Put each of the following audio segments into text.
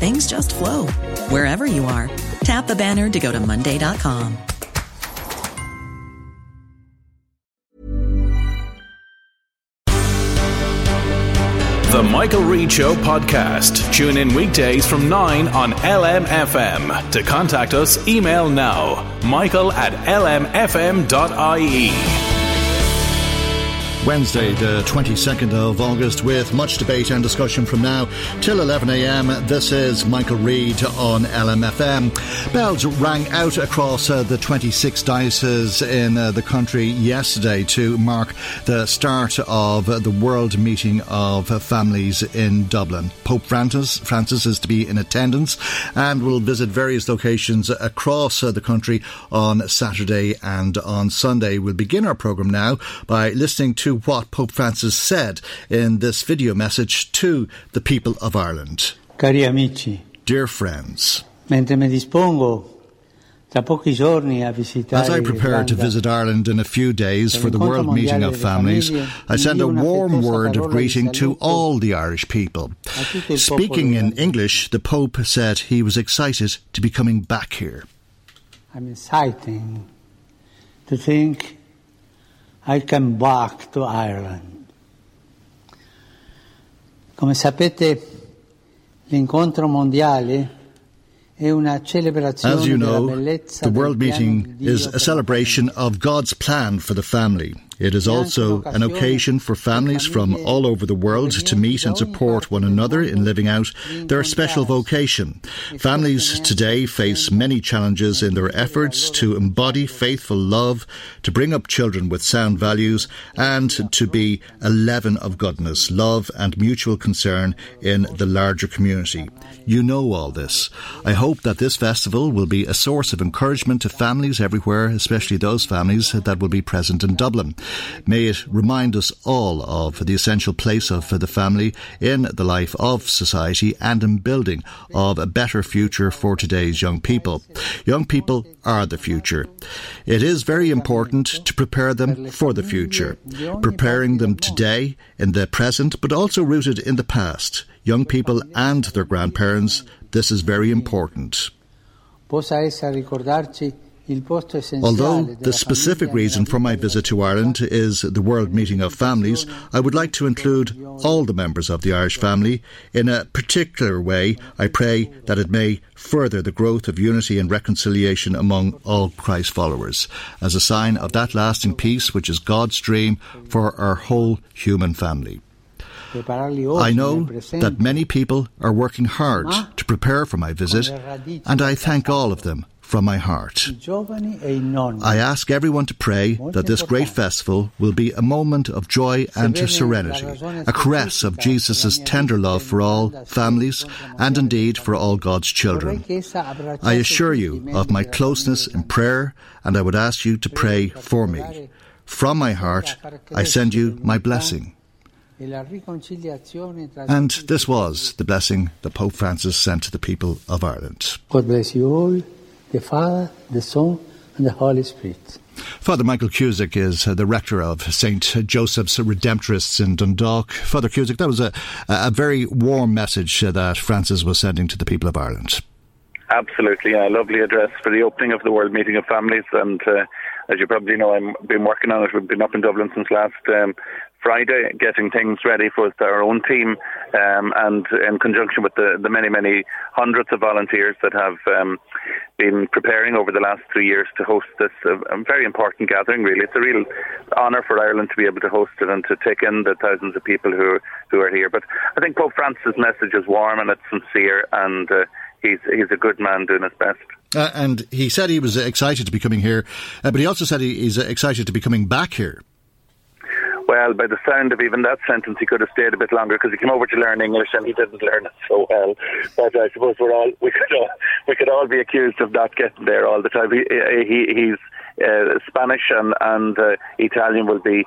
things just flow. Wherever you are, tap the banner to go to Monday.com. The Michael Reid Show podcast. Tune in weekdays from 9 on LMFM. To contact us, email now, michael@lmfm.ie. Wednesday the 22nd of August, with much debate and discussion from now till 11am. This is Michael Reid on LMFM. Bells rang out across the 26 dioceses in the country yesterday to mark the start of the World Meeting of Families in Dublin. Pope Francis is to be in attendance and will visit various locations across the country on Saturday and on Sunday. We'll begin our programme now by listening to what Pope Francis said in this video message to the people of Ireland. Cari amici, dear friends, mentre mi dispongo da pochi giorni a visitare, as I prepare to visit Ireland in a few days for the World Meeting of Families, I send a warm word of greeting to all the Irish people. Speaking in English, the Pope said he was excited to be coming back here. I'm excited to think I come back to Ireland. Come sapete, l'incontro mondiale è una celebrazione. As you know, the World Meeting is a celebration of God's plan for the family. It is also an occasion for families from all over the world to meet and support one another in living out their special vocation. Families today face many challenges in their efforts to embody faithful love, to bring up children with sound values, and to be a leaven of goodness, love and mutual concern in the larger community. You know all this. I hope that this festival will be a source of encouragement to families everywhere, especially those families that will be present in Dublin. May it remind us all of the essential place of the family in the life of society and in building of a better future for today's young people. Young people are the future. It is very important to prepare them for the future, preparing them today in the present, but also rooted in the past. Young people and their grandparents, this is very important. Although the specific reason for my visit to Ireland is the World Meeting of Families, I would like to include all the members of the Irish family. In a particular way, I pray that it may further the growth of unity and reconciliation among all Christ followers, as a sign of that lasting peace which is God's dream for our whole human family. I know that many people are working hard to prepare for my visit, and I thank all of them from my heart. I ask everyone to pray that this great festival will be a moment of joy and serenity, a caress of Jesus' tender love for all families and indeed for all God's children. I assure you of my closeness in prayer, and I would ask you to pray for me. From my heart, I send you my blessing. And this was the blessing that Pope Francis sent to the people of Ireland. God bless you all. The Father, the Son, and the Holy Spirit. Father Michael Cusack is the rector of St. Joseph's Redemptorists in Dundalk. Father Cusack, that was a very warm message that Francis was sending to the people of Ireland. Absolutely, a lovely address for the opening of the World Meeting of Families. And as you probably know, I've been working on it. We've been up in Dublin since last Friday, getting things ready for our own team, and in conjunction with the many hundreds of volunteers that have been preparing over the last 3 years to host this very important gathering. Really, it's a real honour for Ireland to be able to host it and to take in the thousands of people who are here. But I think Pope Francis' message is warm and it's sincere, and he's a good man doing his best. And he said he was excited to be coming here, but he also said he's excited to be coming back here. Well, by the sound of even that sentence, he could have stayed a bit longer because he came over to learn English and he didn't learn it so well. But I suppose we could all be accused of not getting there all the time. He's Spanish and Italian will be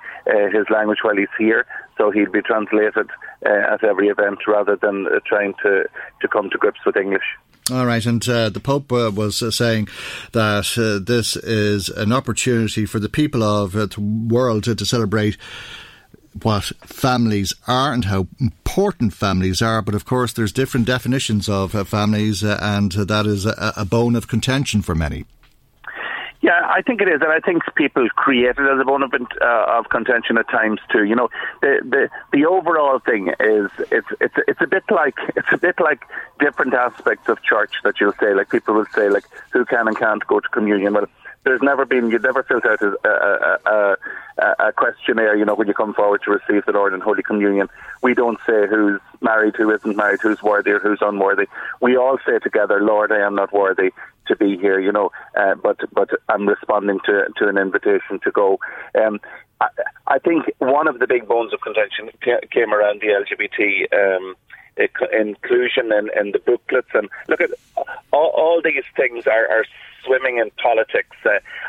his language while he's here, so he'll be translated at every event rather than trying to come to grips with English. All right, and the Pope was saying that this is an opportunity for the people of the world to celebrate what families are and how important families are. But of course, there's different definitions of families, and that is a bone of contention for many. Yeah, I think it is, and I think people create it as a bone of contention at times too. You know, the overall thing is it's a bit like different aspects of church that you'll say, like people will say, like who can and can't go to communion. Well, you'd never filled out a questionnaire, you know, when you come forward to receive the Lord in Holy Communion. We don't say who's married, who isn't married, who's worthy or who's unworthy. We all say together, Lord, I am not worthy to be here, you know, but I'm responding to an invitation to go. I think one of the big bones of contention came around the LGBT inclusion in the booklets. And look, at all these things are swimming in politics.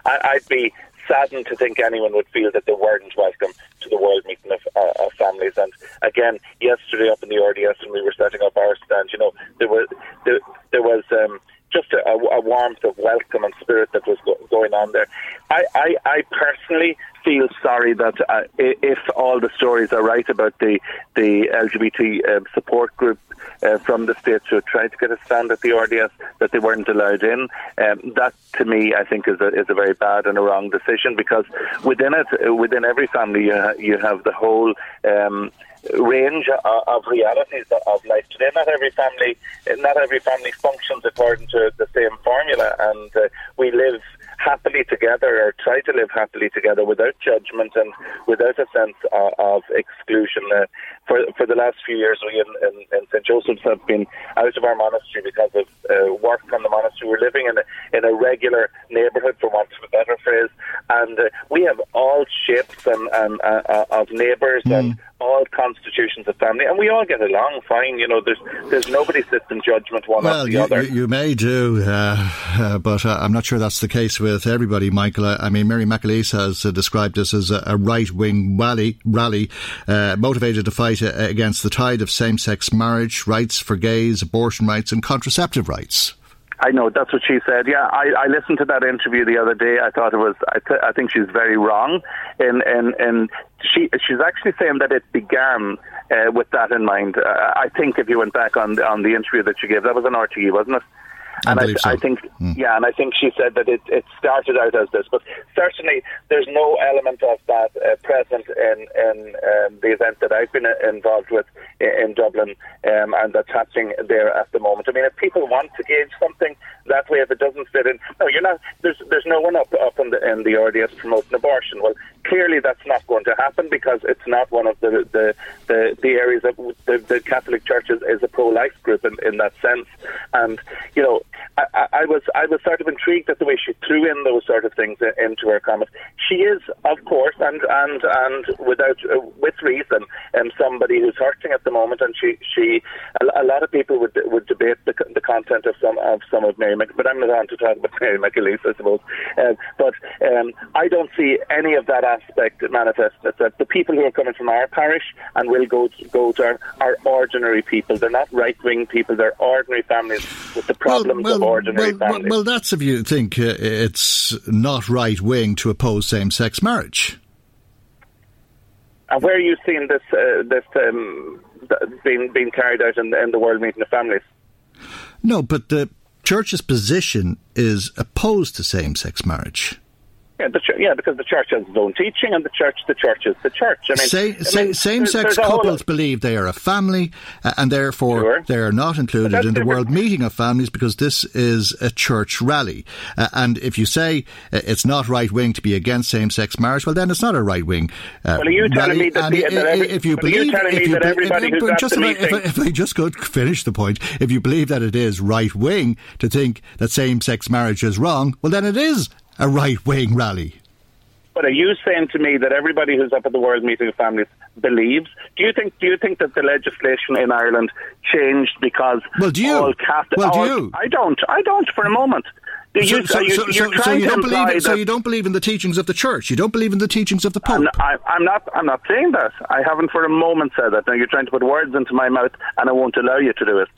I'd be saddened to think anyone would feel that they weren't welcome to the World Meeting of Families. And again, yesterday up in the RDS when we were setting up our stand, you know, there was just a warmth of welcome and spirit that was going on there. I personally feel sorry that if all the stories are right about the LGBT support group from the States who tried to get a stand at the RDS, that they weren't allowed in. That, to me, I think is a very bad and a wrong decision, because within every family you have the whole range of realities of life today. Not every family functions according to the same formula, and we live happily together, or try to live happily together, without judgment and without a sense of exclusion. For the last few years, we in St. Joseph's have been out of our monastery because of work on the monastery. We're living in a regular neighbourhood, for want of a better phrase, and we have all shapes and of neighbours and all constitutions of family, and we all get along fine. You know, there's nobody sits in judgment one after the other. You may do, but I'm not sure that's the case with everybody, Michael. I mean, Mary McAleese has described this as a right-wing rally motivated to fight against the tide of same-sex marriage, rights for gays, abortion rights and contraceptive rights. I know, that's what she said. Yeah, I listened to that interview the other day. I thought it was. I think she's very wrong, and she's actually saying that it began with that in mind. I think if you went back on the interview that she gave, that was an RTE, wasn't it? And I think, yeah, and I think she said that it started out as this, but certainly there's no element of that present in the event that I've been involved with in Dublin, and that's happening there at the moment. I mean, if people want to gauge something that way, if it doesn't fit in, no, you're not. There's no one up in the RDS promoting abortion. Well, clearly that's not going to happen, because it's not one of the areas that the Catholic Church is a pro-life group in that sense, and you know. I was sort of intrigued at the way she threw in those sort of things into her comment. She is, of course, and with reason, somebody who's hurting at the moment, and she a lot of people would debate the content of some of Mary McAleese, but I'm not on to talk about Mary McAleese, I suppose. But I don't see any of that aspect manifest. That the people who are coming from our parish and will go to are ordinary people. They're not right-wing people. They're ordinary families with the problem. Well, that's if you think it's not right-wing to oppose same-sex marriage. And where are you seeing this being carried out in the World Meeting of Families? No, but the Church's position is opposed to same-sex marriage. Because the church has its own teaching, and the church is the church. Same-sex couples believe they are a family, and therefore they are not included in the World Meeting of Families because this is a church rally. And if you say it's not right-wing to be against same-sex marriage, well, then it's not a right-wing rally. Well, are you telling me that everybody who's at the meeting... If I just could finish the point, if you believe that it is right-wing to think that same-sex marriage is wrong, well, then it is a right-wing rally. But are you saying to me that everybody who's up at the World Meeting of Families believes? Do you think that the legislation in Ireland changed because all Catholics... Well, do you? I don't for a moment. So you don't believe in the teachings of the Church? You don't believe in the teachings of the Pope? I'm not saying that. I haven't for a moment said that. Now, you're trying to put words into my mouth, and I won't allow you to do it.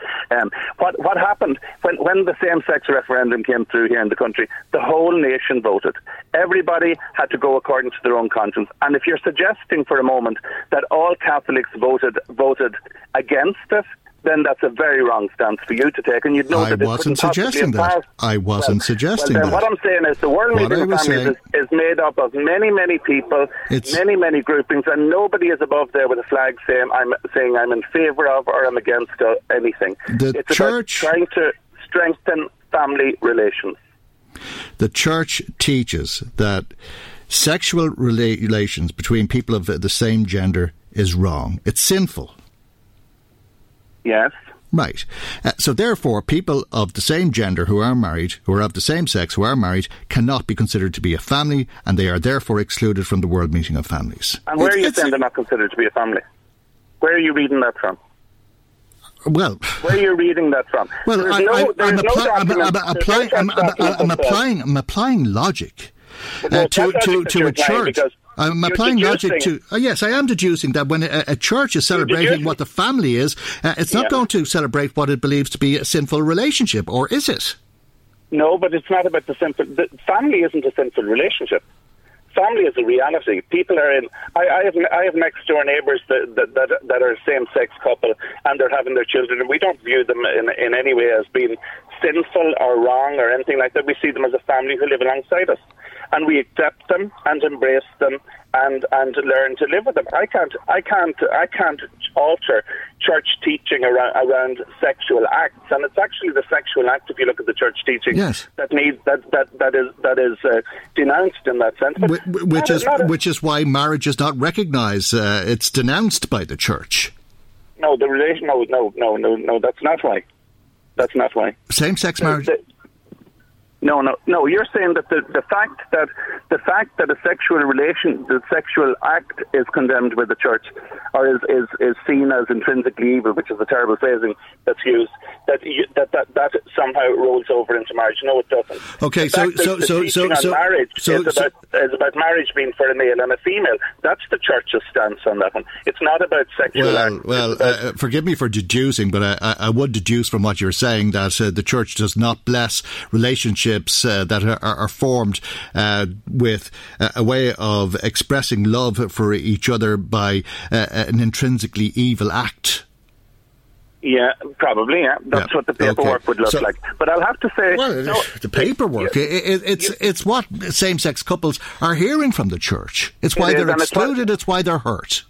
What happened when the same-sex referendum came through here in the country? The whole nation voted. Everybody had to go according to their own conscience. And if you're suggesting for a moment that all Catholics voted against it, then that's a very wrong stance for you to take, and you'd know that it wasn't suggesting that. I wasn't suggesting that. What I'm saying is the World Meeting of Families is made up of many, many people, many, many groupings, and nobody is above there with a flag saying I'm in favour of or I'm against anything. It's Church about trying to strengthen family relations. The Church teaches that sexual relations between people of the same gender is wrong. It's sinful. Yes. Right. So therefore, people of the same gender who are married, who are of the same sex, who are married, cannot be considered to be a family, and they are therefore excluded from the World Meeting of Families. And where are you saying they're not considered to be a family? Where are you reading that from? Well, where are you reading that from? Well, I'm applying logic to a church. I'm applying logic to... yes, I am deducing that when a church is celebrating what the family is, it's not going to celebrate what it believes to be a sinful relationship, or is it? No, but it's not about the sinful... family isn't a sinful relationship. Family is a reality. People are in... I have next-door neighbours that are a same-sex couple, and they're having their children, and we don't view them in any way as being sinful or wrong or anything like that. We see them as a family who live alongside us. And we accept them and embrace them and learn to live with them. I can't alter church teaching around sexual acts, and it's actually the sexual act, if you look at the church teaching, that is denounced in that sense. Which is why marriage is not recognised. It's denounced by the church. No, that's not why. That's not why. Same-sex marriage. No. You're saying that the fact that the sexual act is condemned by the church, or is seen as intrinsically evil, which is a terrible phrasing that's used, that somehow rolls over into marriage. No, it doesn't. Okay, the teaching on marriage is about marriage being for a male and a female. That's the church's stance on that one. It's not about sexual acts. Well, forgive me for deducing, but I would deduce from what you're saying that the church does not bless relationships that are formed with a way of expressing love for each other by an intrinsically evil act. Yeah, probably, yeah. That's what the paperwork would look like. But I'll have to say... Well, no, the paperwork, it's what same-sex couples are hearing from the church. It's why they're excluded, it's why they're hurt.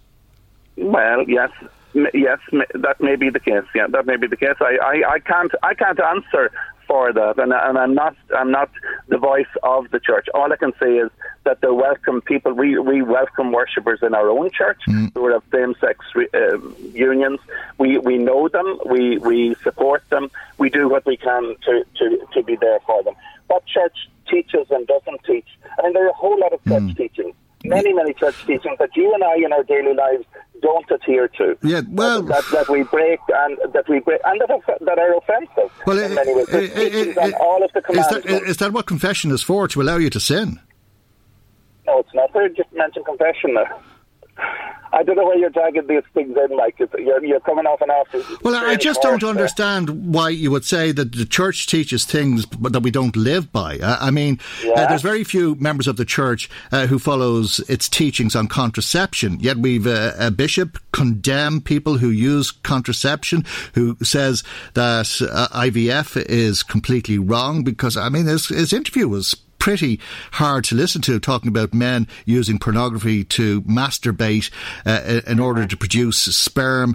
Well, yes, that may be the case. Yeah, that may be the case. I can't answer for that, and I'm not the voice of the church. All I can say is that they welcome people. We welcome worshippers in our own church who have same-sex unions. We know them. We support them. We do what we can to be there for them. What church teaches and doesn't teach? I mean, there are a whole lot of church teachings. Many church teachings that you and I in our daily lives don't adhere to. Yeah, well, that we break and that are offensive. Well, in many ways. Teachings on all of the commandments. Is that what confession is for? To allow you to sin? No, it's not. I just mentioned confession there. I don't know why you're dragging these things in, Mike. You're coming off and off. Well, I just don't understand why you would say that the church teaches things that we don't live by. I mean, there's very few members of the church who follows its teachings on contraception, yet we've a bishop condemn people who use contraception, who says that IVF is completely wrong because, I mean, his interview was pretty hard to listen to, talking about men using pornography to masturbate in order to produce sperm,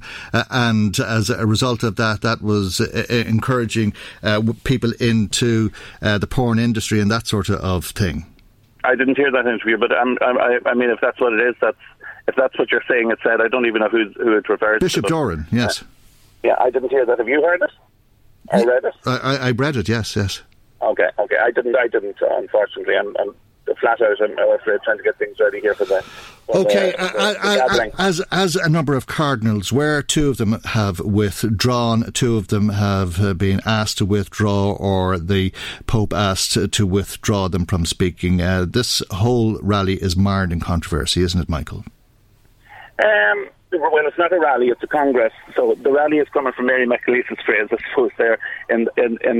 and as a result of that, that was encouraging people into the porn industry and that sort of thing. I didn't hear that interview, but I mean, if that's what it is, if that's what you're saying, it said, I don't even know who it refers to. Bishop Doran, yes. Yeah, I didn't hear that. Have you heard it? I read it. I read it. Yes, yes. Okay. I didn't. Unfortunately, I'm flat out. I'm afraid trying to get things ready here for that. Okay, as a number of cardinals, where two of them have withdrawn, two of them have been asked to withdraw, or the Pope asked to withdraw them from speaking. This whole rally is marred in controversy, isn't it, Michael? Well, it's not a rally; it's a congress. So the rally is coming from Mary McAleese's phrase, I suppose. There, in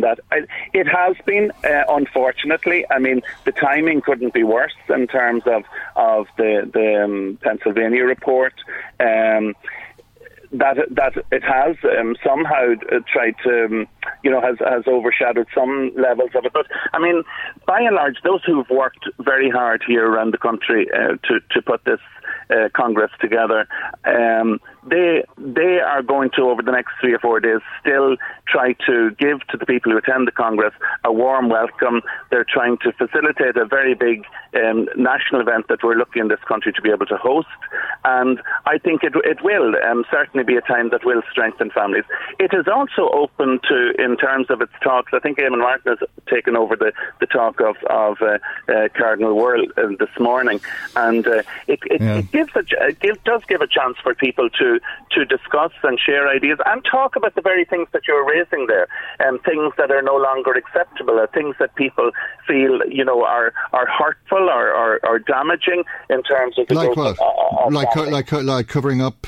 that, it has been unfortunately. I mean, the timing couldn't be worse in terms of the Pennsylvania report. That it has somehow tried to, has overshadowed some levels of it. But I mean, by and large, those who've worked very hard here around the country to put this Congress together, they are going to, over the next 3 or 4 days, still try to give to the people who attend the Congress a warm welcome. They're trying to facilitate a very big national event that we're lucky in this country to be able to host, and I think it will certainly be a time that will strengthen families. It is also open to, in terms of its talks, I think Eamon Martin has taken over the talk of Cardinal World this morning, and it does give a chance for people to discuss and share ideas and talk about the very things that you're raising there, and things that are no longer acceptable, or things that people feel are hurtful or damaging in terms of the like covering up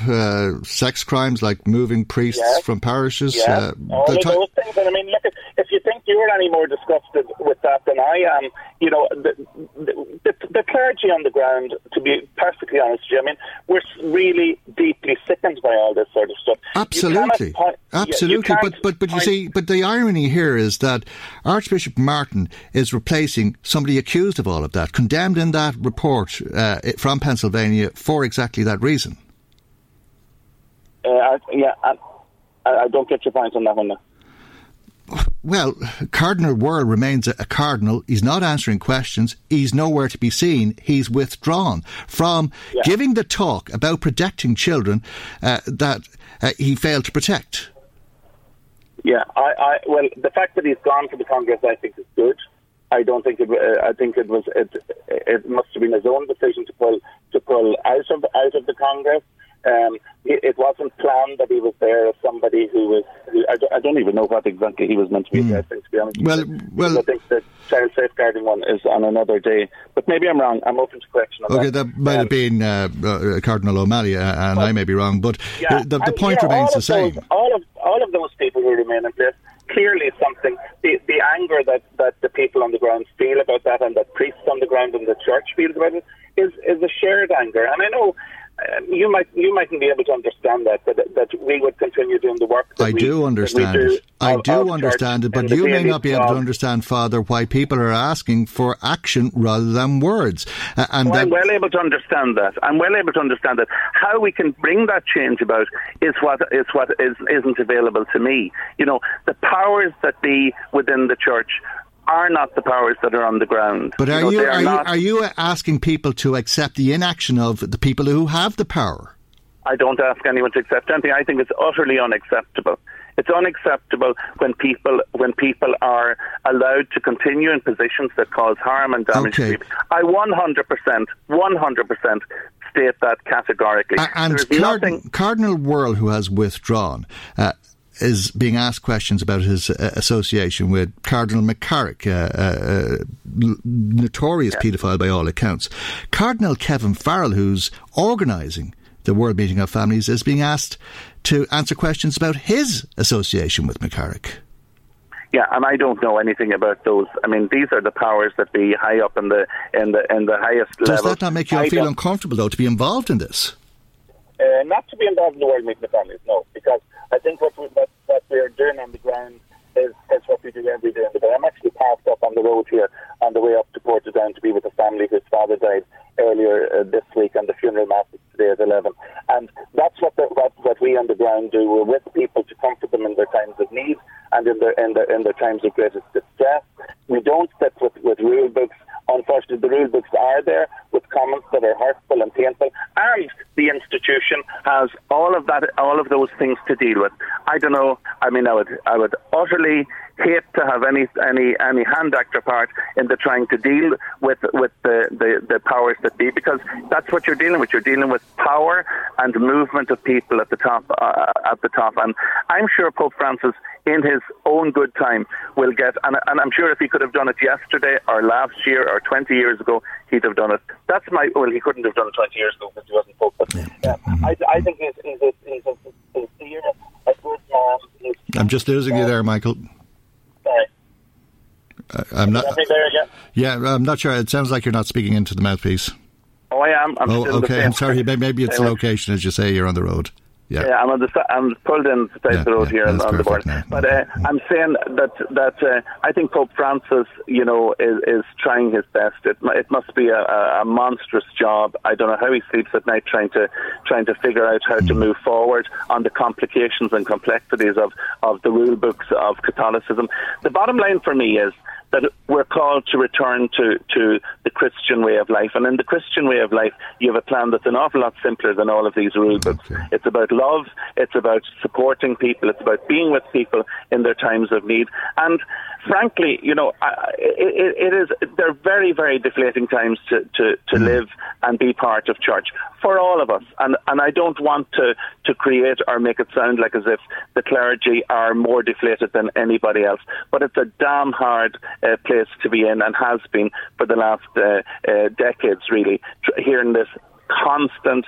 sex crimes, like moving priests from parishes. Yes. All of those things. And I mean, look, if you think you're any more disgusted with that than I am, the clergy on the ground, to be perfectly honest with you, I mean, we're really deeply sickened by all this sort of stuff. Absolutely. But the irony here is that Archbishop Martin is replacing somebody accused of all of that, condemned in that report from Pennsylvania for exactly that reason. I don't get your point on that one now. Well, Cardinal Worrell remains a cardinal. He's not answering questions. He's nowhere to be seen. He's withdrawn from giving the talk about protecting children that he failed to protect. Yeah, well, the fact that he's gone for the Congress, I think, is good. I don't think it. I think it was. It must have been his own decision to pull out of the Congress. It wasn't planned that he was there as somebody who was. I don't even know what exactly he was meant to be there. To be honest, well, I think the child safeguarding one is on another day. But maybe I'm wrong. I'm open to correction. Okay, that might have been Cardinal O'Malley, and I may be wrong. But the point remains the same. All of those people who remain in place. Clearly, something the anger that the people on the ground feel about that, and that priests on the ground and the church feels about it, is a shared anger. And I know. You mightn't be able to understand that, but we would continue doing the work. I do understand it, but you may not be able to understand, Father, why people are asking for action rather than words. I'm well able to understand that. I'm well able to understand that. How we can bring that change about is what isn't available to me. The powers that be within the church are not the powers that are on the ground. But are you asking people to accept the inaction of the people who have the power? I don't ask anyone to accept anything. I think it's utterly unacceptable. It's unacceptable when people are allowed to continue in positions that cause harm and damage to people. I 100% state that categorically. And Cardinal Worrell, who has withdrawn, is being asked questions about his association with Cardinal McCarrick, notorious paedophile by all accounts. Cardinal Kevin Farrell, who's organising the World Meeting of Families, is being asked to answer questions about his association with McCarrick. Yeah, and I don't know anything about those. I mean, these are the powers that be high up in the highest level. Does that not make you feel uncomfortable, though, to be involved in this? Not to be involved in the World Meeting of Families, no, because I think what we're doing on the ground That's what we do every day. But I'm actually parked up on the road here on the way up to Portadown to be with a family whose father died earlier this week, and the funeral mass is today at 11. And that's what we on the ground do. We're with people to comfort them in their times of need and in their times of greatest distress. We don't sit with rule books. Unfortunately, the rule books are there with comments that are hurtful and painful, and the institution has all of those things to deal with. I don't know. I mean, I would utterly hate to have any hand actor part in the trying to deal with the powers that be, because that's what you're dealing with. You're dealing with power and movement of people at the top. And I'm sure Pope Francis, in his own good time, will get, and I'm sure if he could have done it yesterday or last year or 20 years ago, he'd have done it. Well, he couldn't have done it 20 years ago because he wasn't Pope. But I think he's a good man. I'm just losing you there, Michael. Sorry. I'm not. Yeah, I'm not sure. It sounds like you're not speaking into the mouthpiece. Oh, I am. Okay. I'm sorry. Maybe it's the location, as you say. You're on the road. Yeah, I'm pulled in beside the road here on the board. No, but I'm saying that I think Pope Francis, is trying his best. It must be a monstrous job. I don't know how he sleeps at night trying to figure out how to move forward on the complications and complexities of the rule books of Catholicism. The bottom line for me is that we're called to return to the Christian way of life. And in the Christian way of life, you have a plan that's an awful lot simpler than all of these rule books. Okay. It's about love, it's about supporting people, it's about being with people in their times of need. And frankly, they're very, very deflating times to live and be part of church for all of us. And I don't want to create or make it sound like as if the clergy are more deflated than anybody else. But it's a damn hard place to be in, and has been for the last decades, really, hearing this constant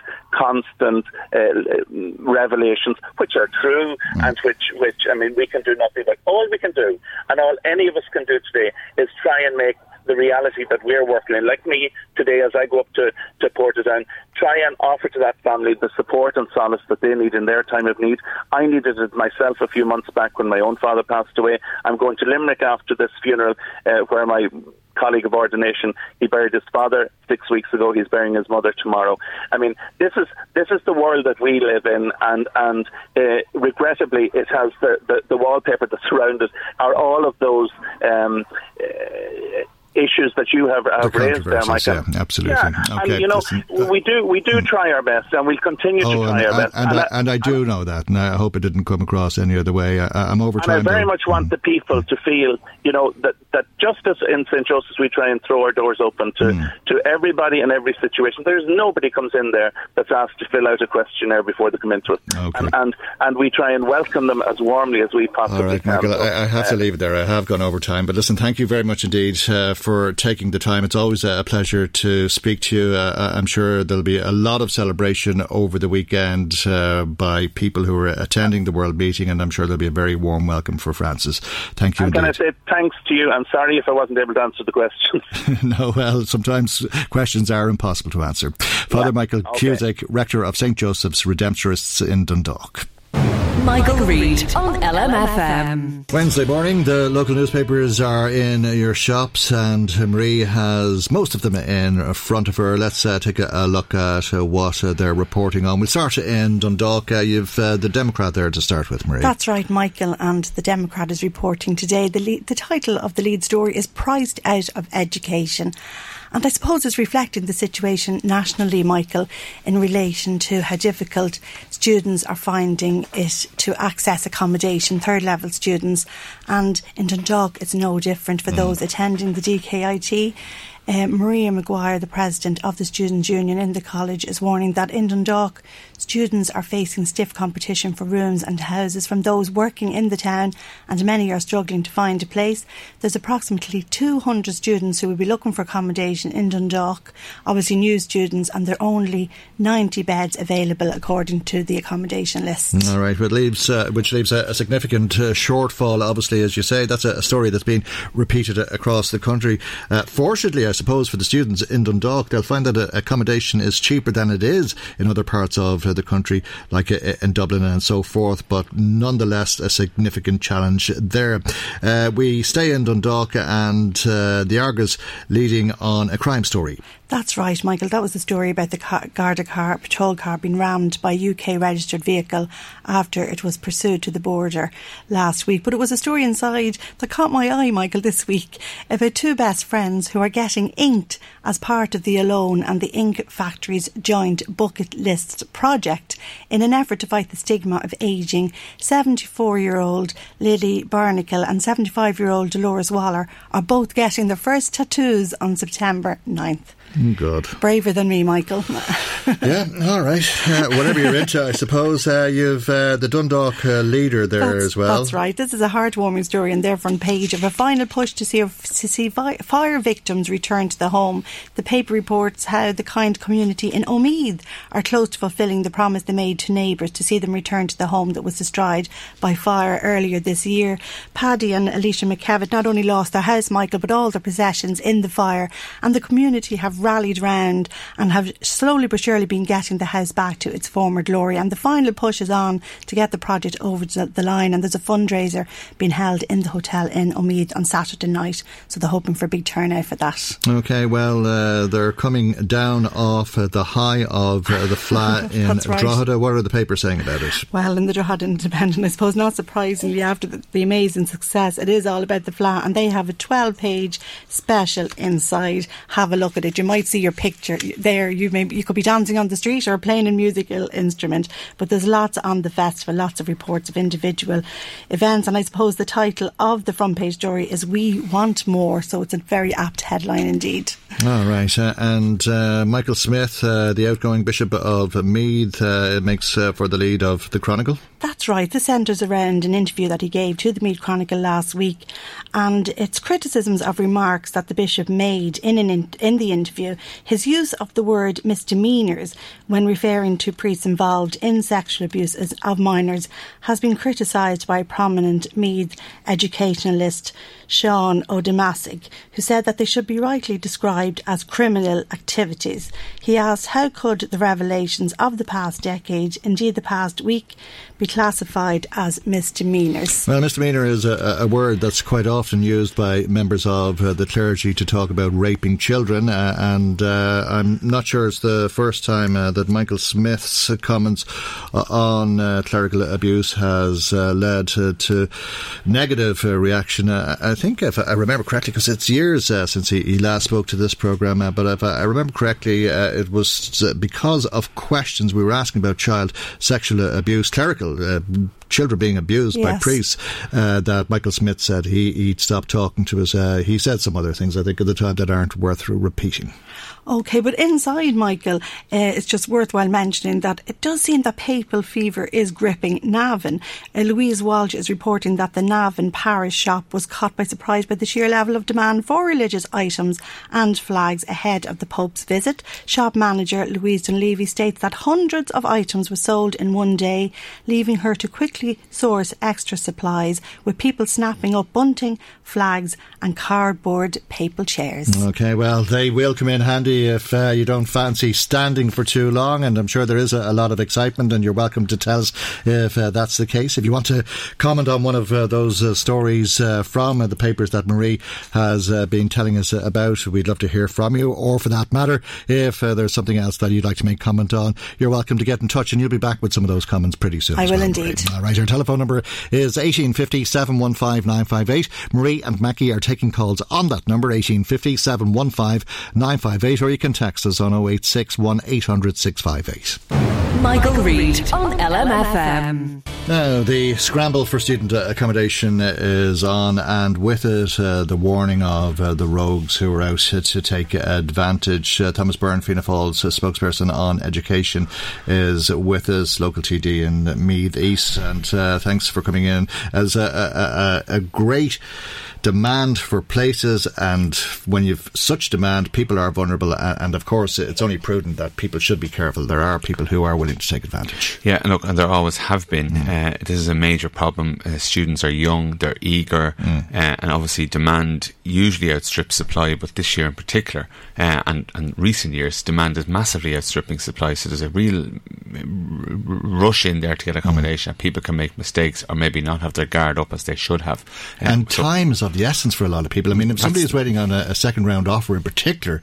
revelations, which are true, and which I mean, we can do nothing about. All we can do, and all any of us can do today, is try and make the reality that we're working in, like me today as I go up to Portadown, try and offer to that family the support and solace that they need in their time of need. I needed it myself a few months back when my own father passed away. I'm going to Limerick after this funeral, where my colleague of ordination, he buried his father 6 weeks ago. He's burying his mother tomorrow. I mean, this is the world that we live in, and regrettably, it has the wallpaper that surrounds it are all of those issues that you have raised there, Michael. Yeah, absolutely. Yeah. Okay, and we do try our best, and we'll continue to try our best. And I know that, and I hope it didn't come across any other way. I'm over time. And I very much want the people to feel, that just as in St. Joseph's we try and throw our doors open to everybody in every situation. There's nobody comes in there that's asked to fill out a questionnaire before they come into it. Okay. And we try and welcome them as warmly as we possibly can. All right, Michael, I have to leave it there. I have gone over time. But listen, thank you very much indeed for taking the time. It's always a pleasure to speak to you. I'm sure there'll be a lot of celebration over the weekend by people who are attending the World Meeting, and I'm sure there'll be a very warm welcome for Francis. Thank you. And can I say thanks to you? I'm sorry if I wasn't able to answer the questions. No, well, sometimes questions are impossible to answer. Father Michael Cusack, Rector of St. Joseph's Redemptorists in Dundalk. Michael Reid on LMFM. Wednesday morning, the local newspapers are in your shops, and Marie has most of them in front of her. Let's take a look at what they're reporting on. We'll start in Dundalk. You've the Democrat there to start with, Marie. That's right, Michael, and the Democrat is reporting today. The title of the lead story is "Priced Out of Education." And I suppose it's reflecting the situation nationally, Michael, in relation to how difficult students are finding it to access accommodation, third level students. And in Dundalk, it's no different for those attending the DKIT. Maria Maguire, the president of the Students' Union in the college, is warning that in Dundalk, students are facing stiff competition for rooms and houses from those working in the town, and many are struggling to find a place. There's approximately 200 students who will be looking for accommodation in Dundalk, obviously new students, and there are only 90 beds available according to the accommodation list. All right, which leaves a significant shortfall, obviously, as you say. That's a story that's been repeated across the country. Fortunately, I suppose for the students in Dundalk, they'll find that accommodation is cheaper than it is in other parts of the country, like in Dublin and so forth, but nonetheless a significant challenge there. We stay in Dundalk and the Argus leading on a crime story. That's right, Michael. That was the story about the Garda car, patrol car being rammed by a UK-registered vehicle after it was pursued to the border last week. But it was a story inside that caught my eye, Michael, this week about two best friends who are getting inked as part of the Alone and the Ink Factory's joint bucket list project in an effort to fight the stigma of ageing. 74-year-old Lily Barnacle and 75-year-old Dolores Waller are both getting their first tattoos on September 9th. God. Braver than me, Michael. Yeah, all right. Whatever you're into, I suppose. You've the Dundalk leader there as well. That's right. This is a heartwarming story on their front page of a final push to see fire victims return to the home. The paper reports how the kind community in Omeath are close to fulfilling the promise they made to neighbours to see them return to the home that was destroyed by fire earlier this year. Paddy and Alicia McKevitt not only lost their house, Michael, but all their possessions in the fire, and the community have rallied round and have slowly but surely been getting the house back to its former glory. And the final push is on to get the project over the line, and there's a fundraiser being held in the hotel in Omeath on Saturday night, so they're hoping for a big turnout for that. OK, well, they're coming down off the high of the flat in Drogheda. Right. What are the papers saying about it? Well, in the Drogheda Independent, I suppose, not surprisingly, after the amazing success, it is all about the flat, and they have a 12-page special inside. Have a look at it. You might see your picture there. You could be dancing on the street or playing a musical instrument, but there's lots on the festival, lots of reports of individual events, and I suppose the title of the front page story is We Want More, so it's a very apt headline indeed. All right, and Michael Smith, the outgoing Bishop of Meath, makes for the lead of the Chronicle. That's right. This centres around an interview that he gave to the Meath Chronicle last week, and it's criticisms of remarks that the Bishop made in the interview. His use of the word misdemeanours when referring to priests involved in sexual abuse of minors has been criticised by prominent Meath educationalist Sean O'Demasic, who said that they should be rightly described as criminal activities. He asked how could the revelations of the past decade, indeed the past week, be classified as misdemeanours. Well, misdemeanour is a word that's quite often used by members of the clergy to talk about raping children, and I'm not sure it's the first time that Michael Smith's comments on clerical abuse has led to negative reaction. I think, if I remember correctly, because it's years since he last spoke to this programme, but if I remember correctly, it was because of questions we were asking about child sexual abuse, clerical children being abused by priests, that Michael Smith said he'd stop talking to us. He said some other things, I think, at the time that aren't worth repeating. OK, but inside, Michael, it's just worthwhile mentioning that it does seem that papal fever is gripping Navan. Louise Walsh is reporting that the Navan parish shop was caught by surprise by the sheer level of demand for religious items and flags ahead of the Pope's visit. Shop manager Louise Dunleavy states that hundreds of items were sold in one day, leaving her to quickly source extra supplies, with people snapping up bunting, flags and cardboard papal chairs. OK, well, they will come in handy if you don't fancy standing for too long, and I'm sure there is a lot of excitement, and you're welcome to tell us if that's the case. If you want to comment on one of those stories from the papers that Marie has been telling us about, we'd love to hear from you, or for that matter, if there's something else that you'd like to make comment on, you're welcome to get in touch, and you'll be back with some of those comments pretty soon. I will indeed. Marie. All right, our telephone number is 1850 715 958. Marie and Mackie are taking calls on that number, 1850 715 958. Or you can text us on 086 1800 658. Michael Reid on LMFM. Now, the scramble for student accommodation is on, and with it the warning of the rogues who are out to take advantage. Thomas Byrne, Fianna Fáil's spokesperson on education, is with us, local TD in Meath East, and thanks for coming in. As a great demand for places, and when you've such demand, people are vulnerable, and of course it's only prudent that people should be careful. There are people who are willing to take advantage. Yeah, look, and there always have been. This is a major problem. Students are young, they're eager, and obviously demand usually outstrips supply, but this year in particular, and recent years, demand is massively outstripping supply, so there's a real rush in there to get accommodation, and people can make mistakes or maybe not have their guard up as they should have. And time's of the essence for a lot of people. I mean, if somebody is waiting on a second round offer in particular,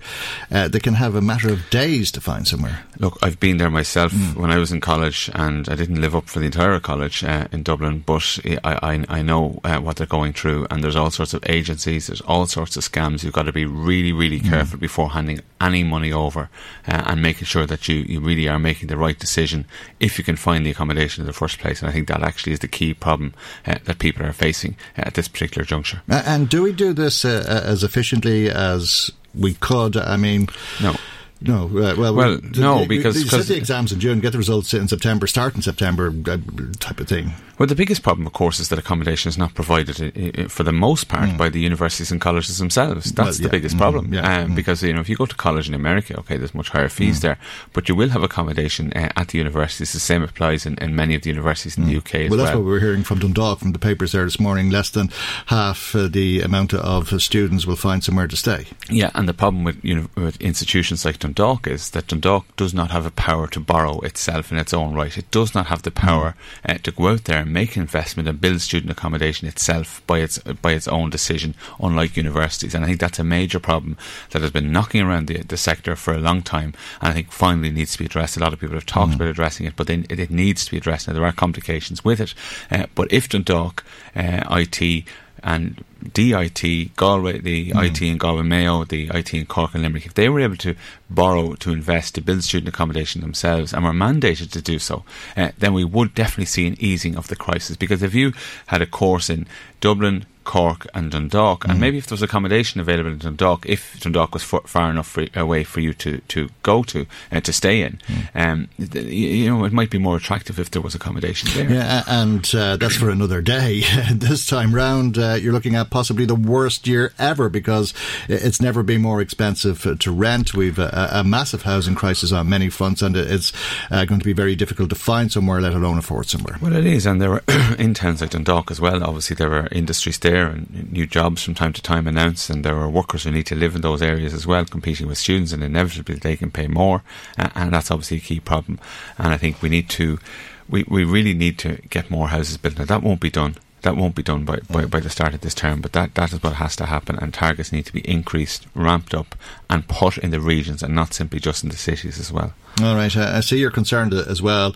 they can have a matter of days to find somewhere. Look, I've been there myself when I was in college, and I didn't live up for the entire college in Dublin, but I know what they're going through, and there's all sorts of agencies, there's all sorts of scams. You've got to be really, really careful before handing any money over, and making sure that you really are making the right decision if you can find the accommodation in the first place. And I think that actually is the key problem that people are facing at this particular juncture. And do we do this as efficiently as we could? I mean... No, because you set the exams in June, get the results in September, start in September, type of thing. Well, the biggest problem, of course, is that accommodation is not provided for the most part by the universities and colleges themselves. That's the biggest problem, because if you go to college in America, okay, there's much higher fees there, but you will have accommodation at the universities. The same applies in many of the universities in the UK as well. Well, that's what we were hearing from Dundalk, from the papers there this morning. Less than half the amount of students will find somewhere to stay. Yeah, and the problem with institutions like Dundalk is that Dundalk does not have a power to borrow itself in its own right. It does not have the power to go out there and make an investment and build student accommodation itself by its own decision, unlike universities. And I think that's a major problem that has been knocking around the sector for a long time, and I think finally needs to be addressed. A lot of people have talked about addressing it, but then it needs to be addressed. Now, there are complications with it, but if Dundalk, IT and DIT, Galway, the IT in Galway Mayo, the IT in Cork and Limerick, if they were able to borrow, to invest, to build student accommodation themselves, and were mandated to do so, then we would definitely see an easing of the crisis. Because if you had a course in Dublin, Cork and Dundalk, and maybe if there was accommodation available in Dundalk, if Dundalk was far enough away for you to go to and to stay in, it might be more attractive if there was accommodation there. Yeah, and that's for another day. This time round, you're looking at possibly the worst year ever, because it's never been more expensive to rent. We've a massive housing crisis on many fronts, and it's going to be very difficult to find somewhere, let alone afford somewhere. Well, it is, and there were in towns like Dundalk as well, obviously there were industries there, and new jobs from time to time announced, and there are workers who need to live in those areas as well, competing with students, and inevitably they can pay more, and that's obviously a key problem. And I think we need to, we really need to get more houses built. Now, that won't be done. That won't be done by the start of this term, but that is what has to happen, and targets need to be increased, ramped up, and put in the regions and not simply just in the cities as well. All right. I see you're concerned as well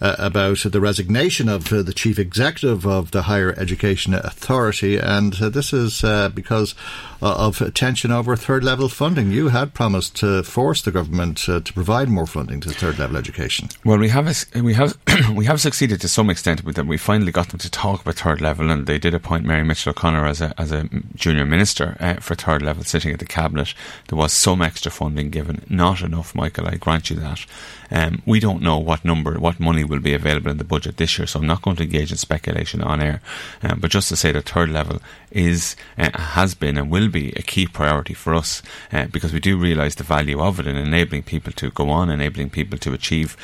about the resignation of the Chief Executive of the Higher Education Authority, and this is because of tension over third level funding. You had promised to force the government to provide more funding to third level education. Well, we have we have succeeded to some extent with that. We finally got them to talk about third level, and they did appoint Mary McAleese as a junior minister for third level, sitting at the cabinet. There was some extra funding given, not enough, Michael, I grant you that. We don't know what money will be available in the budget this year, so I'm not going to engage in speculation on air, but just to say that third level is, has been and will be a key priority for us, because we do realise the value of it in enabling people to go on, enabling people to achieve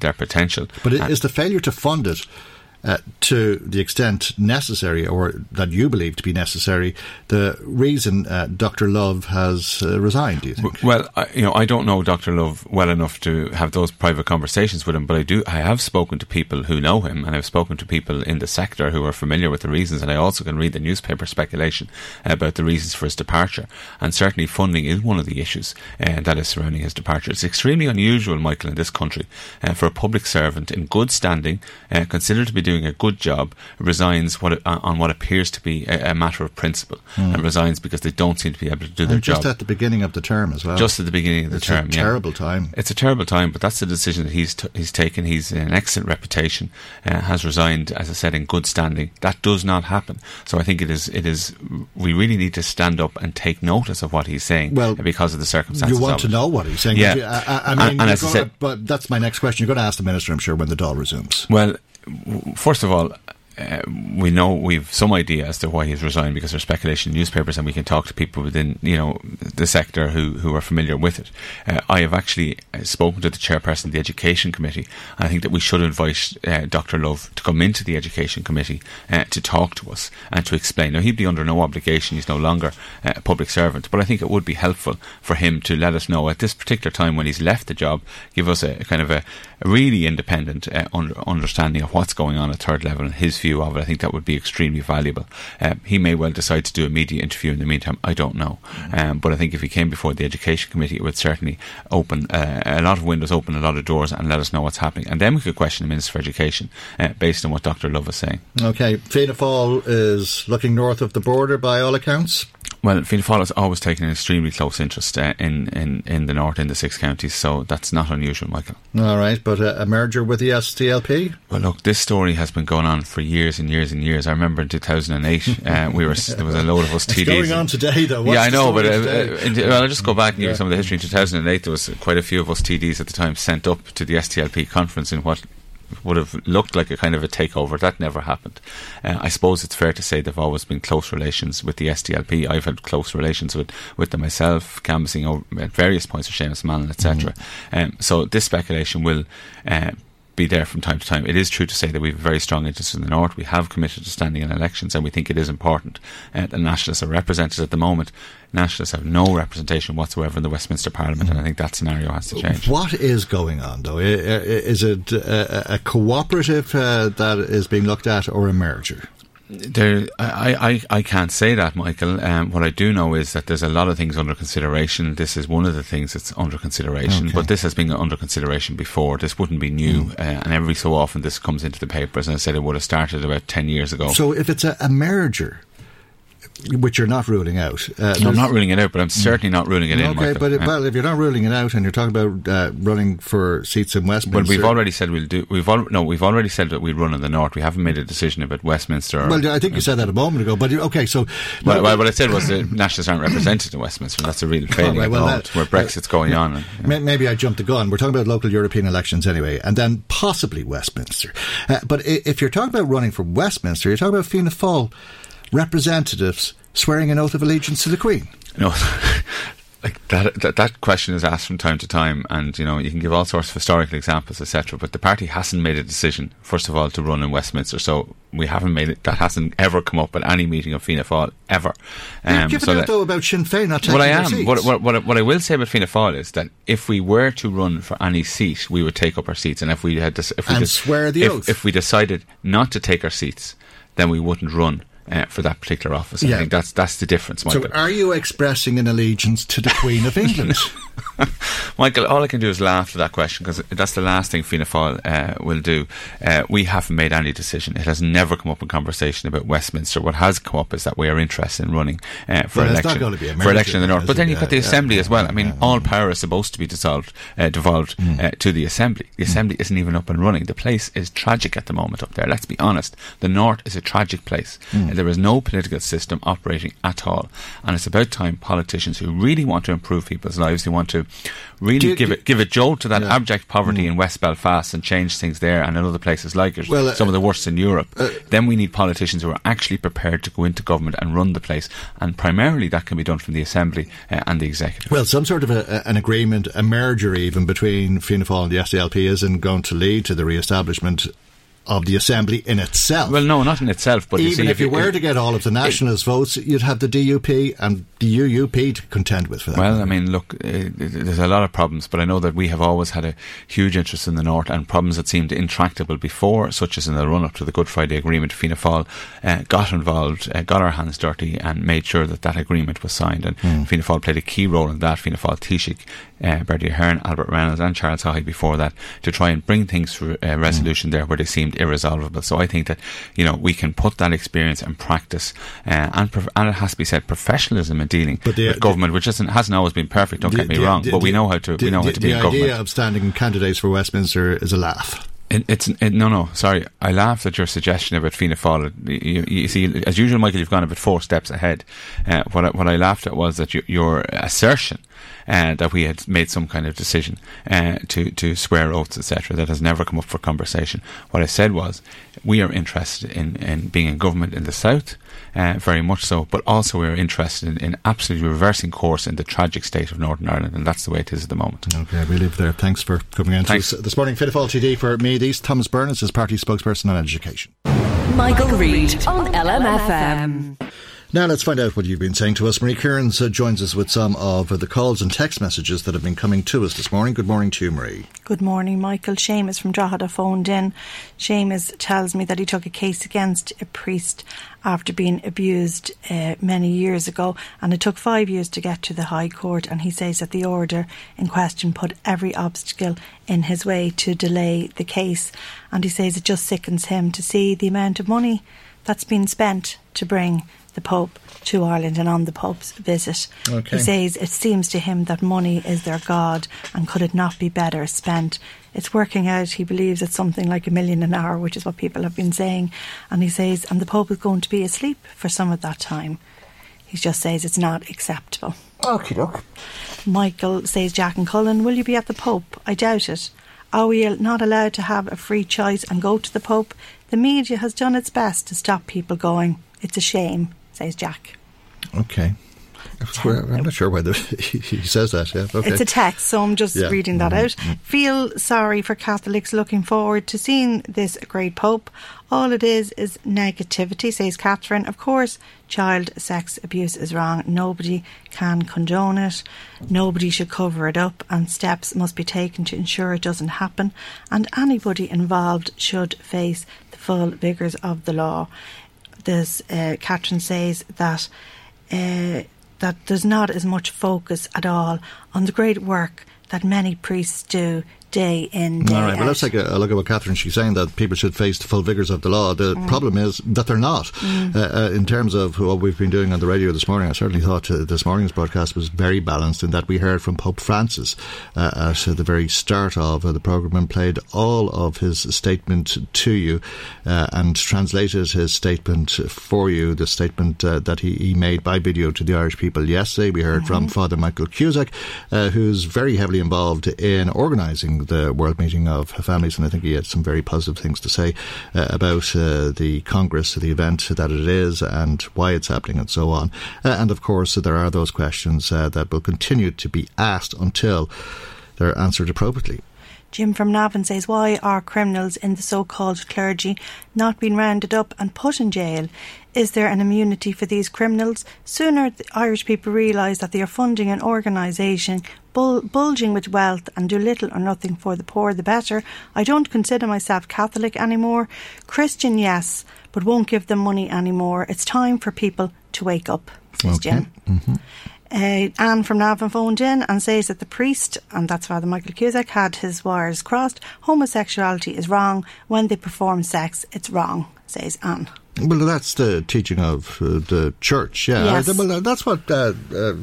their potential. But is the failure to fund it to the extent necessary, or that you believe to be necessary, the reason Dr. Love has resigned, do you think? Well, I don't know Dr. Love well enough to have those private conversations with him, but I have spoken to people who know him, and I've spoken to people in the sector who are familiar with the reasons, and I also can read the newspaper speculation about the reasons for his departure, and certainly funding is one of the issues that is surrounding his departure. It's extremely unusual, Michael, in this country for a public servant in good standing, considered to be doing a good job, resigns on what appears to be a matter of principle, and resigns because they don't seem to be able to do their job. Just at the beginning of the term as well. Just at the beginning of the term, yeah. It's a terrible time. It's a terrible time, but that's the decision that he's taken. He's an excellent reputation, has resigned, as I said, in good standing. That does not happen. So I think it is. We really need to stand up and take notice of what he's saying, because of the circumstances. You want to know what he's saying. Yeah. But that's my next question. You're going to ask the Minister, I'm sure, when the Dáil resumes. Well, first of all, we know, we've some idea as to why he's resigned because there's speculation in newspapers, and we can talk to people within, you know, the sector who are familiar with it. I have actually spoken to the chairperson of the Education Committee. I think that we should invite Dr. Love to come into the Education Committee to talk to us and to explain. Now, he'd be under no obligation, he's no longer a public servant, but I think it would be helpful for him to let us know at this particular time when he's left the job, give us a kind of a really independent understanding of what's going on at third level and his view of it. I think that would be extremely valuable. He may well decide to do a media interview in the meantime, I don't know. But I think if he came before the Education Committee, it would certainly open a lot of windows, open a lot of doors and let us know what's happening. And then we could question the Minister for Education based on what Dr. Love is saying. OK, Fianna Fáil is looking north of the border by all accounts. Well, Fianna Fáil has always taken an extremely close interest in the north, in the six counties, so that's not unusual, Michael. All right, but a merger with the SDLP? Well, look, this story has been going on for years and years and years. I remember in 2008, there was a load of us TDs. It's going on today, though. What's I'll just go back and give you some of the history. In 2008, there was quite a few of us TDs at the time sent up to the SDLP conference in what would have looked like a kind of a takeover. That never happened. I suppose it's fair to say they've always been close relations with the SDLP. I've had close relations with them myself, canvassing at various points with Seamus Mallon, etc. So this speculation will be there from time to time. It is true to say that we have a very strong interest in the north. We have committed to standing in elections, and we think it is important. The Nationalists are represented at the moment. Nationalists have no representation whatsoever in the Westminster Parliament, and I think that scenario has to change. What is going on, though? Is it a cooperative that is being looked at, or a merger? I can't say that, Michael. What I do know is that there's a lot of things under consideration. This is one of the things that's under consideration, but this has been under consideration before. This wouldn't be new, and every so often this comes into the papers, and I said it would have started about 10 years ago. So if it's a merger, which you're not ruling out. I'm not ruling it out, but I'm certainly not ruling it in. Okay, Michael. But well, if you're not ruling it out, and you're talking about running for seats in Westminster, but we've already said we'll do. We've already said that we run in the north. We haven't made a decision about Westminster. Well, I think you said that a moment ago. But okay, so what I said was the Nationalists aren't represented in Westminster. That's a real failing where Brexit's going on. Maybe I jumped the gun. We're talking about local European elections anyway, and then possibly Westminster. But if you're talking about running for Westminster, you're talking about Fianna Fáil representatives swearing an oath of allegiance to the Queen. No, like that question is asked from time to time, and you know you can give all sorts of historical examples, etc. But the party hasn't made a decision, first of all, to run in Westminster, so we haven't made it. That hasn't ever come up at any meeting of Fianna Fáil ever. You've given out though about Sinn Féin not taking their seats. What I will say about Fianna Fáil is that if we were to run for any seat, we would take up our seats, and if we decided not to take our seats, then we wouldn't run for that particular office. I think that's the difference, Michael. So are you expressing an allegiance to the Queen of England? Michael, all I can do is laugh at that question, because that's the last thing Fianna Fáil will do. We haven't made any decision. It has never come up in conversation about Westminster. What has come up is that we are interested in running for election in the north. But then you've got the Assembly as well. I mean, all power is supposed to be devolved to the Assembly. The Assembly isn't even up and running. The place is tragic at the moment up there. Let's be honest. The north is a tragic place. There is no political system operating at all. And it's about time politicians who really want to improve people's lives, who want to really give a jolt to that abject poverty in West Belfast and change things there and in other places like it, some of the worst in Europe, then we need politicians who are actually prepared to go into government and run the place, and primarily that can be done from the Assembly and the Executive. Well, some sort of an agreement, a merger even, between Fianna Fáil and the SDLP isn't going to lead to the re-establishment of the Assembly in itself. Well, no, not in itself, but even if you were to get all of the Nationalist votes, you'd have the DUP and the UUP to contend with for that. Well, I mean, look, there's a lot of problems, but I know that we have always had a huge interest in the north, and problems that seemed intractable before, such as in the run-up to the Good Friday Agreement, Fianna Fáil got involved, got our hands dirty and made sure that agreement was signed, and Fianna Fáil played a key role in that. Fianna Fáil, Taoiseach Bertie Ahern, Albert Reynolds and Charles Haughey before that, to try and bring things through resolution there where they seemed irresolvable. So I think that, you know, we can put that experience and practice and it has to be said, professionalism in dealing with government, which hasn't always been perfect, don't get me wrong, but we know how to be in government. The idea of standing candidates for Westminster is a laugh. I laughed at your suggestion about Fianna Fáil. You see, as usual, Michael, you've gone about four steps ahead. What I laughed at was that your assertion that we had made some kind of decision to swear oaths, etc. That has never come up for conversation. What I said was, we are interested in being in government in the South, very much so, but also we are interested in absolutely reversing course in the tragic state of Northern Ireland, and that's the way it is at the moment. Okay, we leave there. Thanks for coming in to us this morning. Fianna Fáil TD for Meath East, Thomas Byrne is his party spokesperson on education. Michael Reid on LMFM. Now let's find out what you've been saying to us. Marie Kearns joins us with some of the calls and text messages that have been coming to us this morning. Good morning to you, Marie. Good morning, Michael. Seamus from Drogheda phoned in. Seamus tells me that he took a case against a priest after being abused many years ago, and it took 5 years to get to the High Court, and he says that the order in question put every obstacle in his way to delay the case, and he says it just sickens him to see the amount of money that's been spent to bring the Pope to Ireland and on the Pope's visit. Okay. He says it seems to him that money is their God and could it not be better spent? It's working out, he believes, it's something like $1 million an hour, which is what people have been saying. And he says, and the Pope is going to be asleep for some of that time. He just says it's not acceptable. Okie doke. Michael says, Jack and Cullen, will you be at the Pope? I doubt it. Are we not allowed to have a free choice and go to the Pope? The media has done its best to stop people going. It's a shame, says Jack. Okay. I'm not sure whether he says that. Yeah. Okay. It's a text, so I'm just reading that out. Feel sorry for Catholics looking forward to seeing this great Pope. All it is negativity, says Catherine. Of course, child sex abuse is wrong. Nobody can condone it. Nobody should cover it up, and steps must be taken to ensure it doesn't happen. And anybody involved should face the full vigours of the law. This Catherine says that that there's not as much focus at all on the great work that many priests do day in, day out. All right, well, let's take a look at what Catherine, she's saying, that people should face the full vigours of the law. The problem is that they're not. In terms of what we've been doing on the radio this morning, I certainly thought this morning's broadcast was very balanced in that we heard from Pope Francis at the very start of the programme and played all of his statement to you and translated his statement for you, the statement that he made by video to the Irish people yesterday. We heard from Father Michael Cusack, who's very heavily involved in organising the World Meeting of Families, and I think he had some very positive things to say about the Congress, the event that it is and why it's happening and so on. And of course there are those questions that will continue to be asked until they're answered appropriately. Jim from Navan says, why are criminals in the so-called clergy not being rounded up and put in jail? Is there an immunity for these criminals? Sooner the Irish people realise that they are funding an organisation bulging with wealth and do little or nothing for the poor, the better. I don't consider myself Catholic anymore. Christian, yes, but won't give them money anymore. It's time for people to wake up, says Jim. Anne from Navan phoned in and says that the priest, and that's Father Michael Cusack, had his wires crossed. Homosexuality is wrong. When they perform sex, it's wrong, says Anne. Well, that's the teaching of the church, yeah. Yes. Well, that's what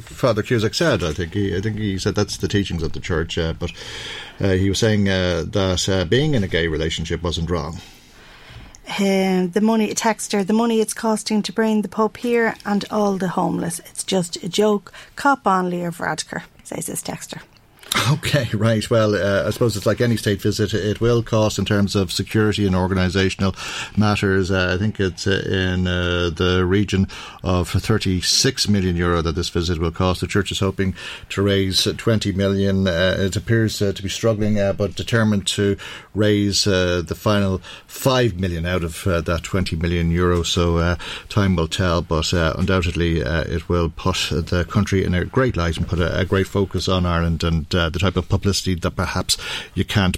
Father Cusack said, I think. I think he said that's the teachings of the church, but he was saying that being in a gay relationship wasn't wrong. The money it's costing to bring the Pope here and all the homeless. It's just a joke. Cop on, Leo Varadkar, says this texter. Okay, right. Well, I suppose it's like any state visit. It will cost in terms of security and organisational matters. I think it's in the region of €36 million that this visit will cost. The church is hoping to raise €20 million. It appears to be struggling, but determined to raise the final €5 million out of that €20 million. So time will tell, but undoubtedly it will put the country in a great light and put a great focus on Ireland and the type of publicity that perhaps you can't.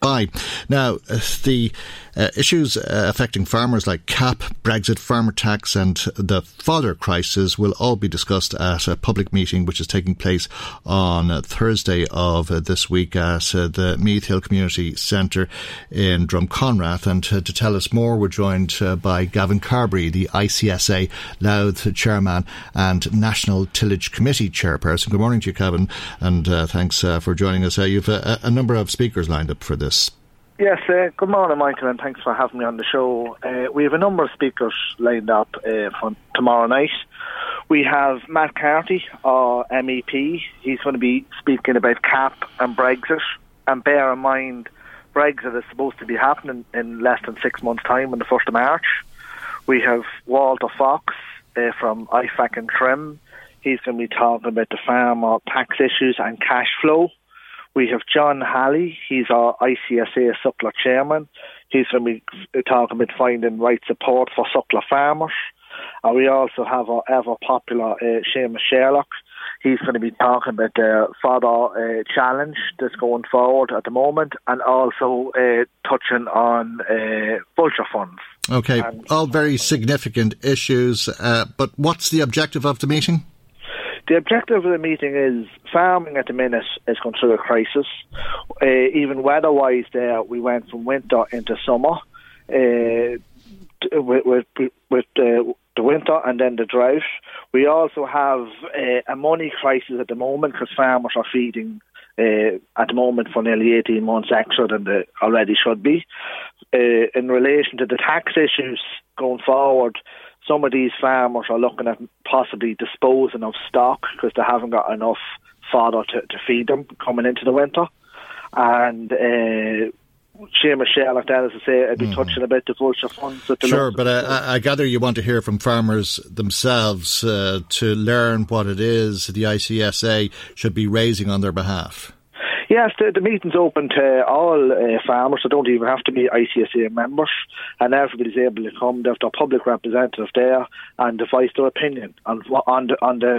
Bye. Now, the issues affecting farmers like CAP, Brexit, farmer tax and the fodder crisis will all be discussed at a public meeting which is taking place on Thursday of this week at the Meath Hill Community Centre in Drumconrath. And to tell us more, we're joined by Gavin Carberry, the ICSA Louth Chairman and National Tillage Committee Chairperson. Good morning to you, Gavin, and thanks for joining us. You've a number of speakers lined up for this. Yes, good morning, Michael, and thanks for having me on the show. We have a number of speakers lined up for tomorrow night. We have Matt Carty, our MEP. He's going to be speaking about CAP and Brexit. And bear in mind, Brexit is supposed to be happening in less than 6 months' time, on the 1st of March. We have Walter Fox from IFAC and Trim. He's going to be talking about the farmer tax issues and cash flow. We have John Halley, he's our ICSA Suckler Chairman. He's going to be talking about finding right support for suckler farmers. And we also have our ever-popular Seamus Sherlock. He's going to be talking about the fodder challenge that's going forward at the moment, and also touching on vulture funds. Okay, and all very significant issues, but what's the objective of the meeting? The objective of the meeting is farming at the minute is going through a crisis. Even weather-wise there, we went from winter into summer with the winter and then the drought. We also have a money crisis at the moment because farmers are feeding at the moment for nearly 18 months extra than they already should be. In relation to the tax issues going forward, some of these farmers are looking at possibly disposing of stock because they haven't got enough fodder to feed them coming into the winter. And Seamus Sherlock, then, as I say, I'd be touching about the vulture funds. Sure, but I gather you want to hear from farmers themselves to learn what it is the ICSA should be raising on their behalf. Yes, the meeting's open to all farmers. They don't even have to be ICSA members, and everybody's able to come. They have their public representative there and voice their opinion on the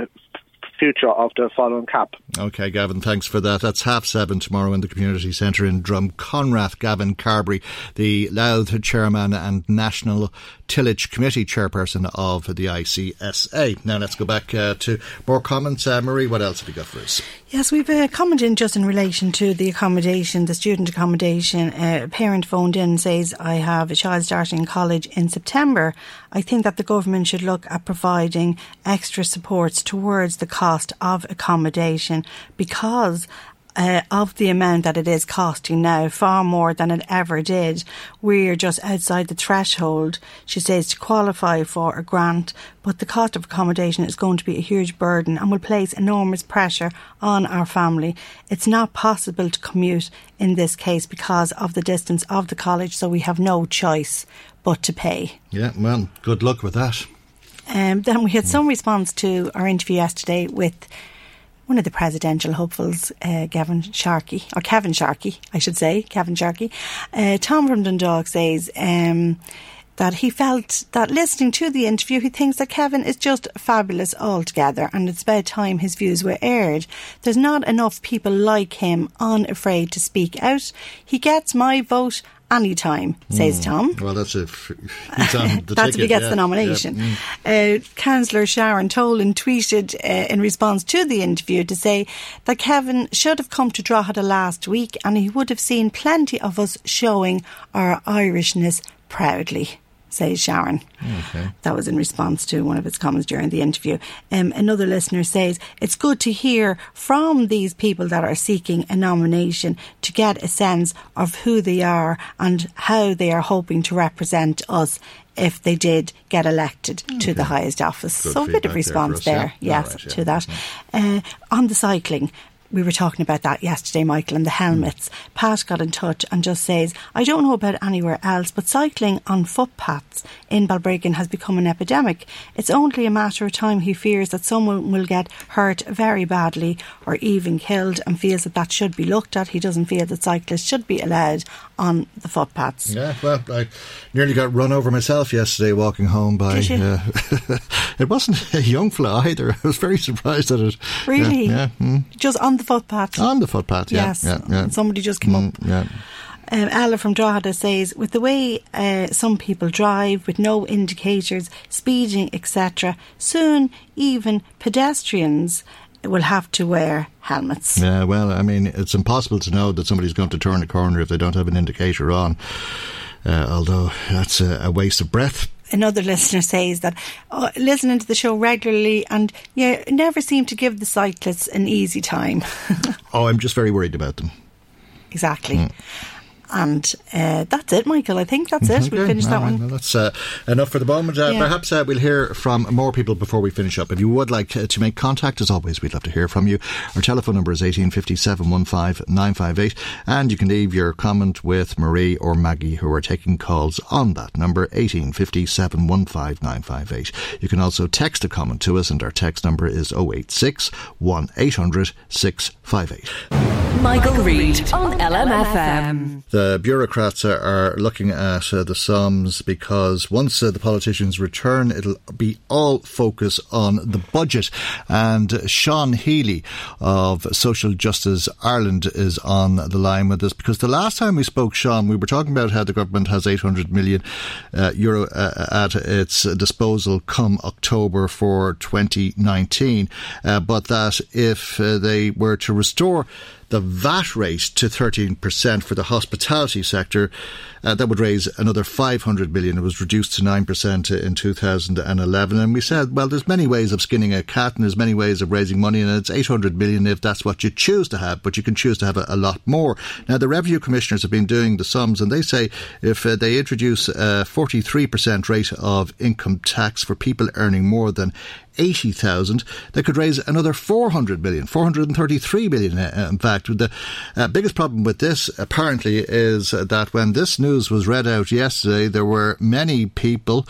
future of the following CAP. OK, Gavin, thanks for that. That's 7:30 tomorrow in the community centre in Drumconrath. Gavin Carberry, the Louth Chairman and National Tillage Committee Chairperson of the ICSA. Now let's go back to more comments. Marie, what else have you got for us? Yes, we've a comment in just in relation to the accommodation, the student accommodation. A parent phoned in and says, I have a child starting college in September. I think that the government should look at providing extra supports towards the cost of accommodation because of the amount that it is costing now, far more than it ever did. We're just outside the threshold, she says, to qualify for a grant, but the cost of accommodation is going to be a huge burden and will place enormous pressure on our family. It's not possible to commute in this case because of the distance of the college, so we have no choice but to pay. Yeah, well, good luck with that. Then we had some response to our interview yesterday with one of the presidential hopefuls, Kevin Sharkey. Tom from Dundalk says that he felt that listening to the interview, he thinks that Kevin is just fabulous altogether and it's about time his views were aired. There's not enough people like him unafraid to speak out. He gets my vote anytime, says Tom. Well, that's if he's on the that's ticket, if he gets the nomination. Councillor Sharon Tolan tweeted in response to the interview to say that Kevin should have come to Drogheda last week and he would have seen plenty of us showing our Irishness proudly, says Sharon. Okay. That was in response to one of his comments during the interview. Another listener says, it's good to hear from these people that are seeking a nomination to get a sense of who they are and how they are hoping to represent us if they did get elected to the highest office. Good, so a bit of response there, to that. On the cycling, we were talking about that yesterday, Michael, and the helmets. Pat got in touch and just says, I don't know about anywhere else, but cycling on footpaths in Balbriggan has become an epidemic. It's only a matter of time, he fears, that someone will get hurt very badly or even killed, and feels that that should be looked at. He doesn't feel that cyclists should be allowed on the footpaths. Yeah, well, I nearly got run over myself yesterday walking home by... it wasn't a young fella either. I was very surprised at it. Really? Yeah. Just on the footpath. On the footpath, yes. Somebody just came up. Ella from Drogheda says, with the way some people drive, with no indicators, speeding, etc., soon even pedestrians will have to wear helmets. Yeah, well, I mean, it's impossible to know that somebody's going to turn a corner if they don't have an indicator on, although that's a waste of breath. Another listener says that listening to the show regularly and you never seem to give the cyclists an easy time. I'm just very worried about them. Exactly. And that's it, Michael. I think that's it. We'll finish that one. Well, that's enough for the moment. Perhaps we'll hear from more people before we finish up. If you would like to make contact, as always, we'd love to hear from you. Our telephone number is 1850 715 958, and you can leave your comment with Marie or Maggie, who are taking calls on that number, 1850 715 958. You can also text a comment to us, and our text number is 086 1800 658. Michael Reid on LMFM. The bureaucrats are looking at the sums, because once the politicians return, it'll be all focus on the budget. And Sean Healy of Social Justice Ireland is on the line with us, because the last time we spoke, Sean, we were talking about how the government has 800 million euro at its disposal come October for 2019, but that if they were to restore the VAT rate to 13% for the hospitality sector, that would raise another 500 million. It was reduced to 9% in 2011. And we said, well, there's many ways of skinning a cat and there's many ways of raising money, and it's 800 million if that's what you choose to have, but you can choose to have a lot more. Now, the revenue commissioners have been doing the sums, and they say if they introduce a 43% rate of income tax for people earning more than 80,000, they could raise another 400 million, 433 million, in fact. The biggest problem with this, apparently, is that when this news was read out yesterday, there were many people,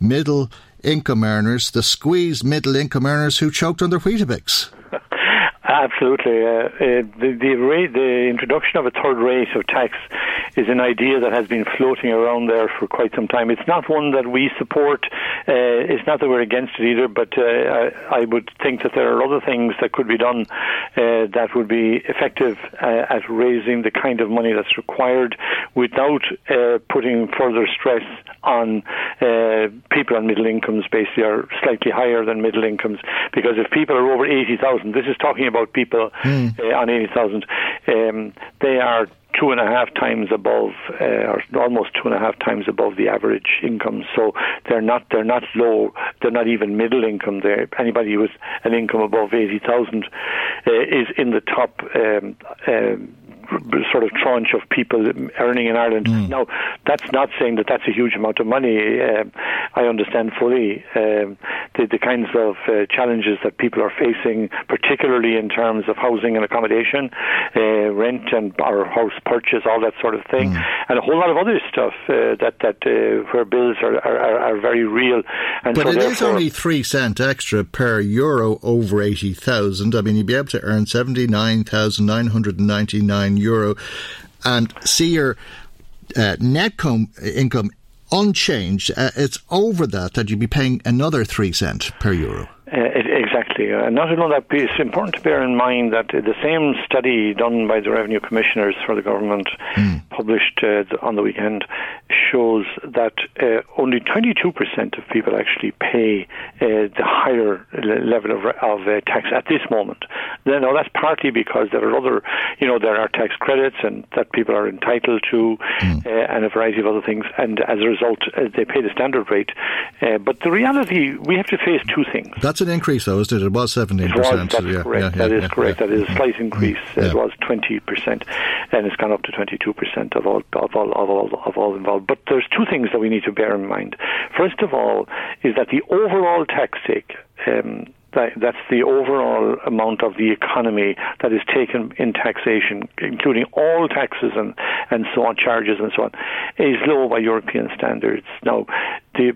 middle income earners, the squeezed middle income earners, who choked on their Weetabix. Absolutely. The introduction of a third rate of tax is an idea that has been floating around there for quite some time. It's not one that we support. It's not that we're against it either, but I would think that there are other things that could be done that would be effective at raising the kind of money that's required without putting further stress on people on middle incomes, basically, or slightly higher than middle incomes. Because if people are over 80,000, this is talking about people on 80,000, they are 2.5 times above, or almost 2.5 times above the average income. So they're not low. They're not even middle income. Anybody with an income above 80,000 is in the top sort of tranche of people earning in Ireland. Now, that's not saying that that's a huge amount of money. I understand fully the kinds of challenges that people are facing, particularly in terms of housing and accommodation, rent and or house purchase, all that sort of thing, and a whole lot of other stuff that where bills are very real. And but so it is only 3 cent extra per euro over 80,000. I mean, you'd be able to earn 79,999 euro and see your net income unchanged. It's over that you'd be paying another 3 cent per euro. Exactly. And not only that, it's important to bear in mind that the same study done by the Revenue Commissioners for the government published on the weekend shows that only 22% of people actually pay the higher level of tax at this moment. Now, that's partly because there are other, you know, there are tax credits and that people are entitled to and a variety of other things. And as a result, they pay the standard rate. But the reality, we have to face two things. That's an increase, though, isn't it? It was 17%. That is correct. That is a slight increase. It was 20%, and it's gone up to 22% of all involved. But there's two things that we need to bear in mind. First of all, is that the overall tax take. That's the overall amount of the economy that is taken in taxation, including all taxes and so on, charges and so on, is low by European standards. Now, I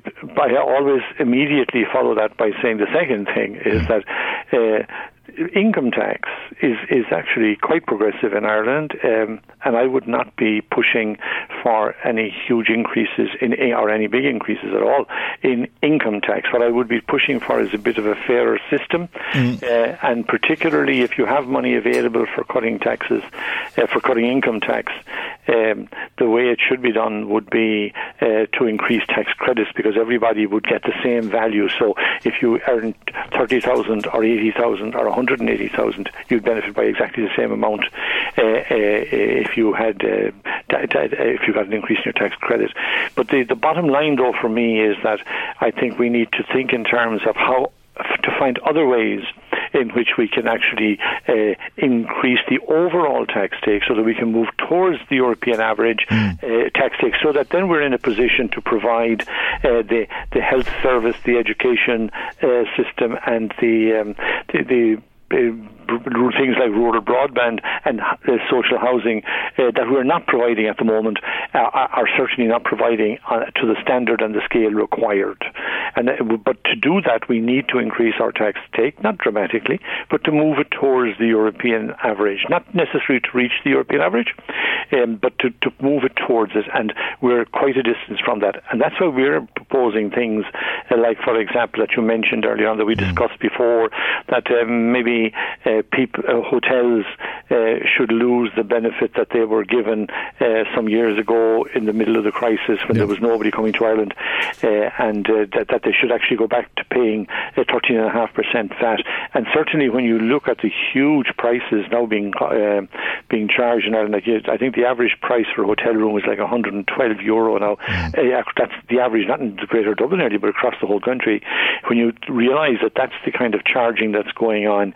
always immediately follow that by saying the second thing is that income tax is actually quite progressive in Ireland, and I would not be pushing for any huge increases or any big increases at all in income tax. What I would be pushing for is a bit of a fairer system, and particularly if you have money available for cutting taxes, for cutting income tax, the way it should be done would be to increase tax credits, because everybody would get the same value. So if you earn 30,000 or 80,000 or 180,000, you'd benefit by exactly the same amount if you had if you got an increase in your tax credit. But the bottom line, though, for me is that I think we need to think in terms of how to find other ways in which we can actually increase the overall tax take so that we can move towards the European average tax take, so that then we're in a position to provide the health service, the education system, and things like rural broadband and social housing that we're not providing at the moment, are certainly not providing to the standard and the scale required. But to do that, we need to increase our tax take, not dramatically, but to move it towards the European average. Not necessarily to reach the European average, but to move it towards it. And we're quite a distance from that. And that's why we're proposing things like, for example, that you mentioned earlier on, that we discussed before, that maybe hotels should lose the benefit that they were given some years ago in the middle of the crisis when there was nobody coming to Ireland, and that they should actually go back to paying 13.5% VAT. And certainly when you look at the huge prices now being charged in Ireland, I think the average price for a hotel room is like €112 now. That's the average, not in the greater Dublin area, but across the whole country. When you realise that that's the kind of charging that's going on,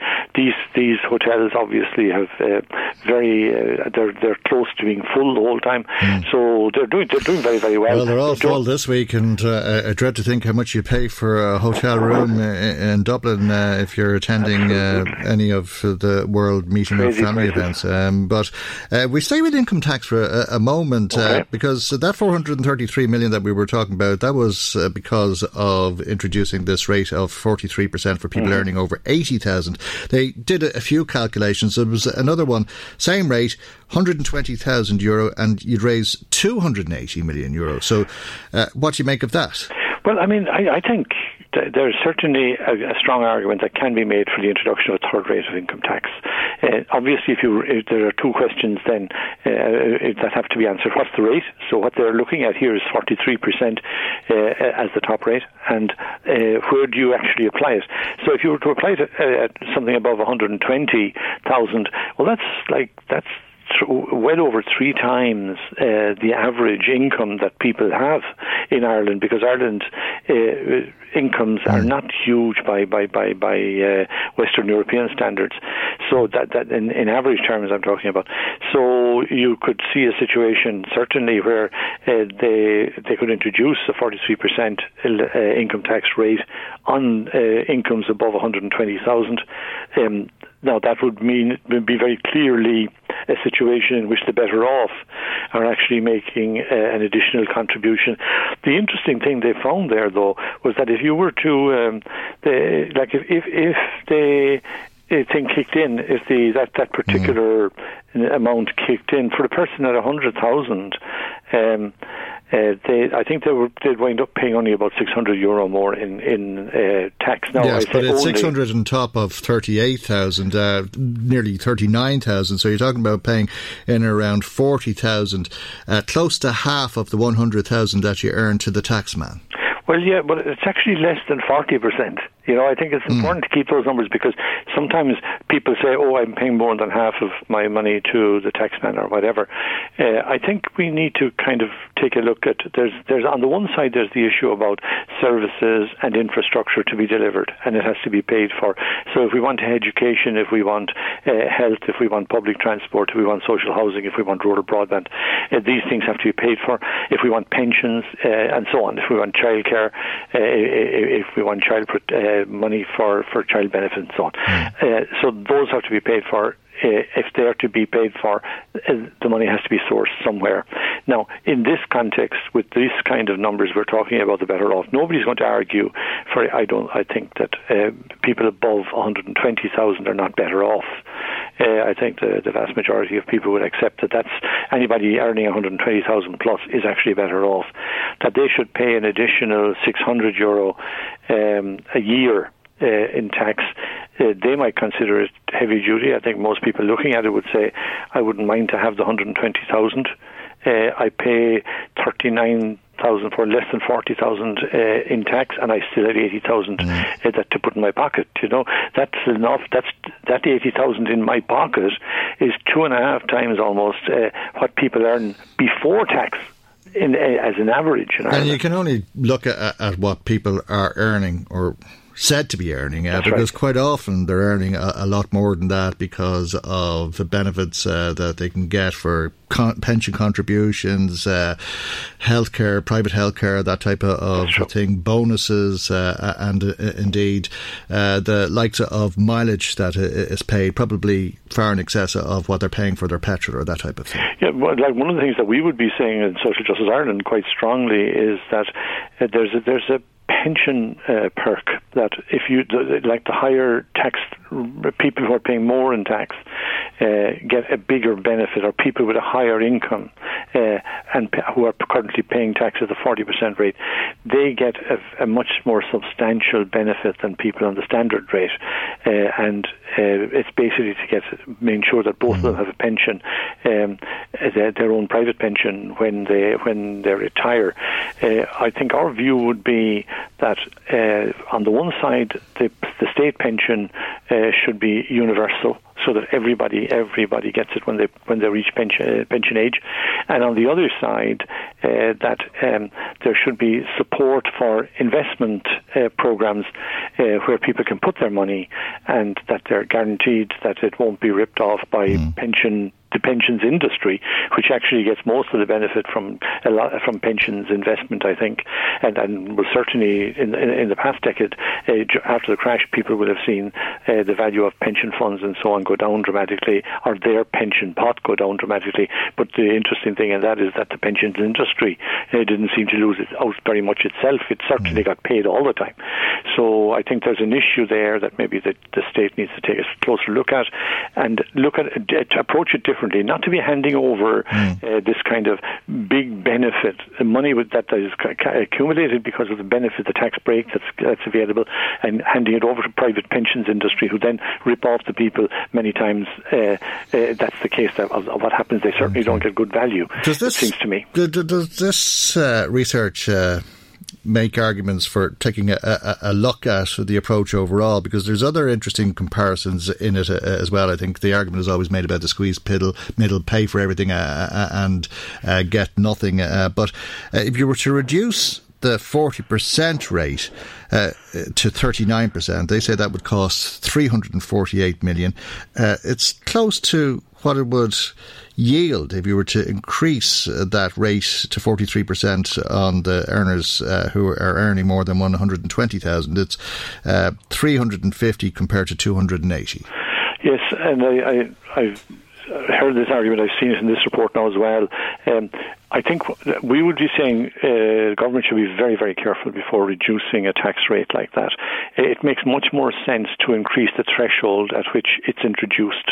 these hotels obviously have they're close to being full the whole time, so they're doing very, very well. Well, they're all full this week, and I dread to think how much you pay for a hotel room in Dublin if you're attending any of the World Meeting of Family events. But we stay with income tax for a moment, because that 433 million that we were talking about, that was because of introducing this rate of 43% for people earning over 80,000. They did a few calculations. There was another one, same rate, €120,000, and you'd raise €280 million. So what do you make of that? Well, I mean, I think there's certainly a strong argument that can be made for the introduction of a third rate of income tax. Obviously, if there are two questions then that have to be answered. What's the rate? So what they're looking at here is 43% as the top rate, and where do you actually apply it? So if you were to apply it at something above 120,000, well, that's well over three times the average income that people have in Ireland, because Ireland incomes are not huge by Western European standards. So that in average terms I'm talking about. So you could see a situation certainly where they could introduce a 43% income tax rate on incomes above 120,000. Now that would mean it would be very clearly a situation in which the better off are actually making an additional contribution. The interesting thing they found there, though, was that if you were to, amount kicked in for the person at 100,000, they'd wind up paying only about €600 more in tax now. Yes, but it's 600 on top of 38,000, nearly 39,000. So you're talking about paying in around 40,000, close to half of the 100,000 that you earn to the taxman. Well, yeah, but it's actually less than 40%. You know, I think it's important to keep those numbers, because sometimes people say, oh, I'm paying more than half of my money to the taxman or whatever. I think we need to kind of take a look at, there's on the one side, there's the issue about services and infrastructure to be delivered, and it has to be paid for. So if we want education, if we want health, if we want public transport, if we want social housing, if we want rural broadband, these things have to be paid for. If we want pensions and so on, if we want childcare, if we want money for child benefits and so on. So those have to be paid for. If they are to be paid for, the money has to be sourced somewhere. Now, in this context, with these kind of numbers we're talking about, the better off, nobody's going to argue for, I think that people above 120,000 are not better off. I think the vast majority of people would accept that's anybody earning 120,000 plus is actually better off. That they should pay an additional €600 a year in tax, they might consider it heavy duty. I think most people looking at it would say, I wouldn't mind to have the 120,000. I pay 39,000 for less than 40,000 in tax, and I still have 80,000 that to put in my pocket. You know, that's enough. That 80,000 in my pocket is 2.5 times almost what people earn before tax. As an average, and you can only look at what people are earning or said to be earning, because quite often they're earning a lot more than that because of the benefits that they can get for pension contributions, healthcare, private healthcare, that type of thing, bonuses, and indeed the likes of mileage that is paid, probably far in excess of what they're paying for their petrol or that type of thing. Yeah, like one of the things that we would be saying in Social Justice Ireland quite strongly is that there's a pension perk that if you like the higher tax people who are paying more in tax get a bigger benefit, or people with a higher income and who are currently paying tax at the 40% rate, they get a much more substantial benefit than people on the standard rate, it's basically to make sure that both of them have a pension, their own private pension when they retire. I think our view would be that on the one side, the state pension should be universal, so that everybody gets it when they reach pension age, and on the other side, that there should be support for investment programs where people can put their money, and that they're guaranteed that it won't be ripped off by the pensions industry, which actually gets most of the benefit from pensions investment, I think, and will certainly in the past decade after the crash, people will have seen the value of pension funds and so on go down dramatically, or their pension pot go down dramatically. But the interesting thing in that is that the pensions industry didn't seem to lose out very much itself. It certainly got paid all the time. So I think there's an issue there that maybe the state needs to take a closer look at, and approach it differently, not to be handing over this kind of big benefit, money that is accumulated because of the benefit, the tax break that's available, and handing it over to private pensions industry, who then rip off the people many times. That's the case of what happens. They certainly don't get good value, it seems to me. Does this research make arguments for taking a look at the approach overall, because there's other interesting comparisons in it as well. I think the argument is always made about the squeezed middle, pay for everything and get nothing. But if you were to reduce the 40% rate to 39%, they say that would cost 348 million. It's close to what it would yield if you were to increase that rate to 43% on the earners who are earning more than 120,000. It's 350 compared to 280. Yes, and I've heard this argument. I've seen it in this report now as well. I think we would be saying the government should be very, very careful before reducing a tax rate like that. It makes much more sense to increase the threshold at which it's introduced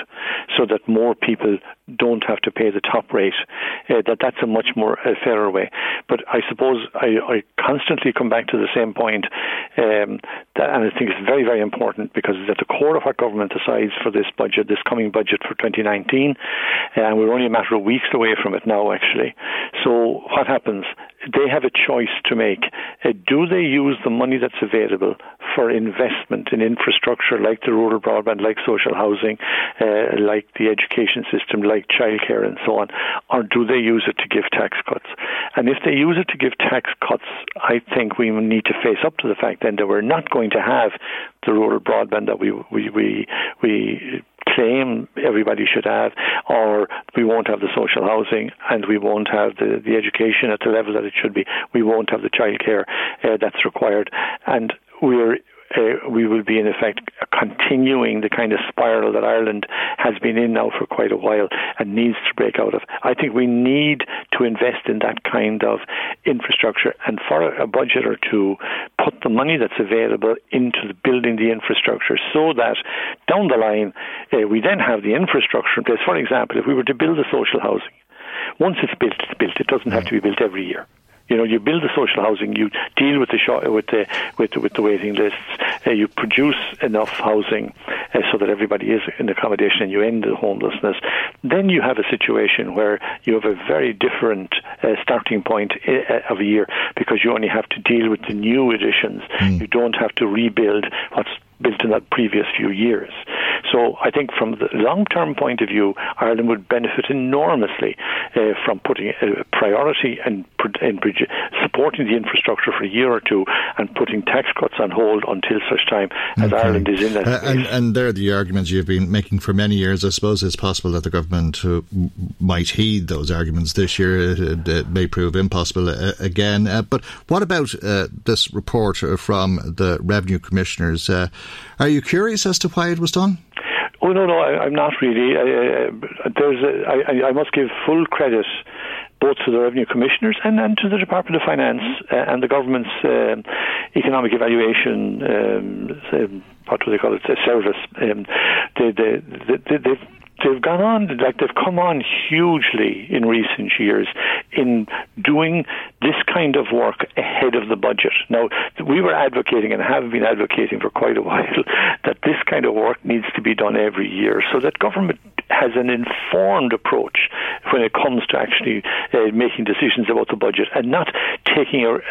so that more people don't have to pay the top rate. That's a much more fairer way. But I suppose I constantly come back to the same point, and I think it's very, very important, because it's at the core of what government decides for this budget, this coming budget for 2019, and we're only a matter of weeks away from it now, actually. So what happens? They have a choice to make. Do they use the money that's available for investment in infrastructure like the rural broadband, like social housing, like the education system, like childcare and so on, or do they use it to give tax cuts? And if they use it to give tax cuts, I think we need to face up to the fact then that we're not going to have the rural broadband that we claim everybody should have, or we won't have the social housing, and we won't have the education at the level that it should be. We won't have the childcare that's required, and we will be in effect continuing the kind of spiral that Ireland has been in now for quite a while and needs to break out of. I think we need to invest in that kind of infrastructure, and for a budget or two, put the money that's available into building the infrastructure so that down the line we then have the infrastructure in place. For example, if we were to build the social housing, once it's built, it's built. It doesn't have to be built every year. You know, you build the social housing, you deal with the waiting lists, you produce enough housing so that everybody is in accommodation, and you end the homelessness. Then you have a situation where you have a very different starting point of a year, because you only have to deal with the new additions. Mm. You don't have to rebuild what's built in that previous few years. So I think from the long-term point of view, Ireland would benefit enormously from putting a priority and supporting the infrastructure for a year or two and putting tax cuts on hold until such time as Ireland is in that space. And there are the arguments you've been making for many years. I suppose it's possible that the government might heed those arguments this year. It may prove impossible again. But what about this report from the Revenue Commissioners? Are you curious as to why it was done? Oh, no, I'm not really. I must give full credit both to the Revenue Commissioners and to the Department of Finance and the government's economic evaluation, what do they call it, service. They've gone on, like they've come on hugely in recent years in doing this kind of work ahead of the budget. Now, we were advocating and have been advocating for quite a while that this kind of work needs to be done every year so that government has an informed approach when it comes to actually making decisions about the budget, and not taking a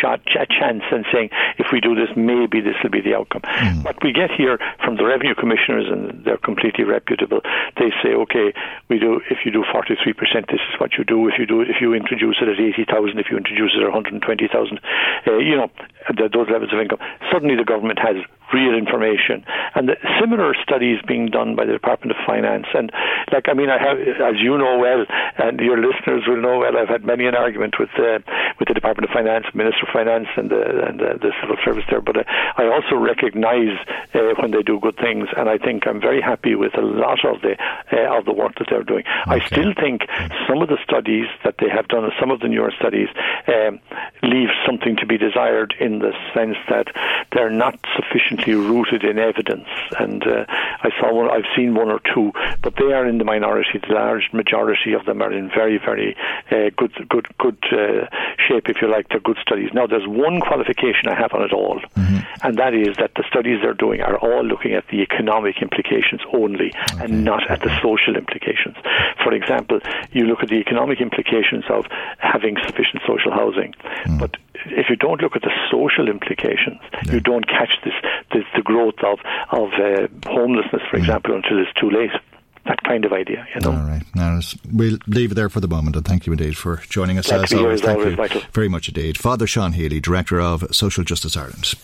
chance and saying, if we do this, maybe this will be the outcome. Mm. What we get here from the Revenue Commissioners, and they're completely reputable, they say, okay, if you do 43%, this is what you do. If you introduce it at 80,000, if you introduce it at 120,000, those levels of income. Suddenly the government has real information. And the similar studies being done by the Department of Finance. And I have, as you know well, and your listeners will know well, I've had many an argument with the Department of Finance, Minister of Finance, and the civil service there. But I also recognise when they do good things, and I think I'm very happy with a lot of the work that they're doing. Okay. I still think some of the studies that they have done, some of the newer studies, leave something to be desired in the sense that they're not sufficiently rooted in evidence. And I've seen one or two, but they are in the minority. The large majority of them are in very, very good shape, if you like. They're good studies. Now, there's one qualification I have on it all, and that is that the studies they're doing are all looking at the economic implications only, and not at the social implications. For for example, you look at the economic implications of having sufficient social housing. Mm. But if you don't look at the social implications, you don't catch this the growth of homelessness, for example, until it's too late. That kind of idea, you know. All right. Now, we'll leave it there for the moment, and thank you indeed for joining us. Thank you very much indeed. Father Sean Healy, Director of Social Justice Ireland.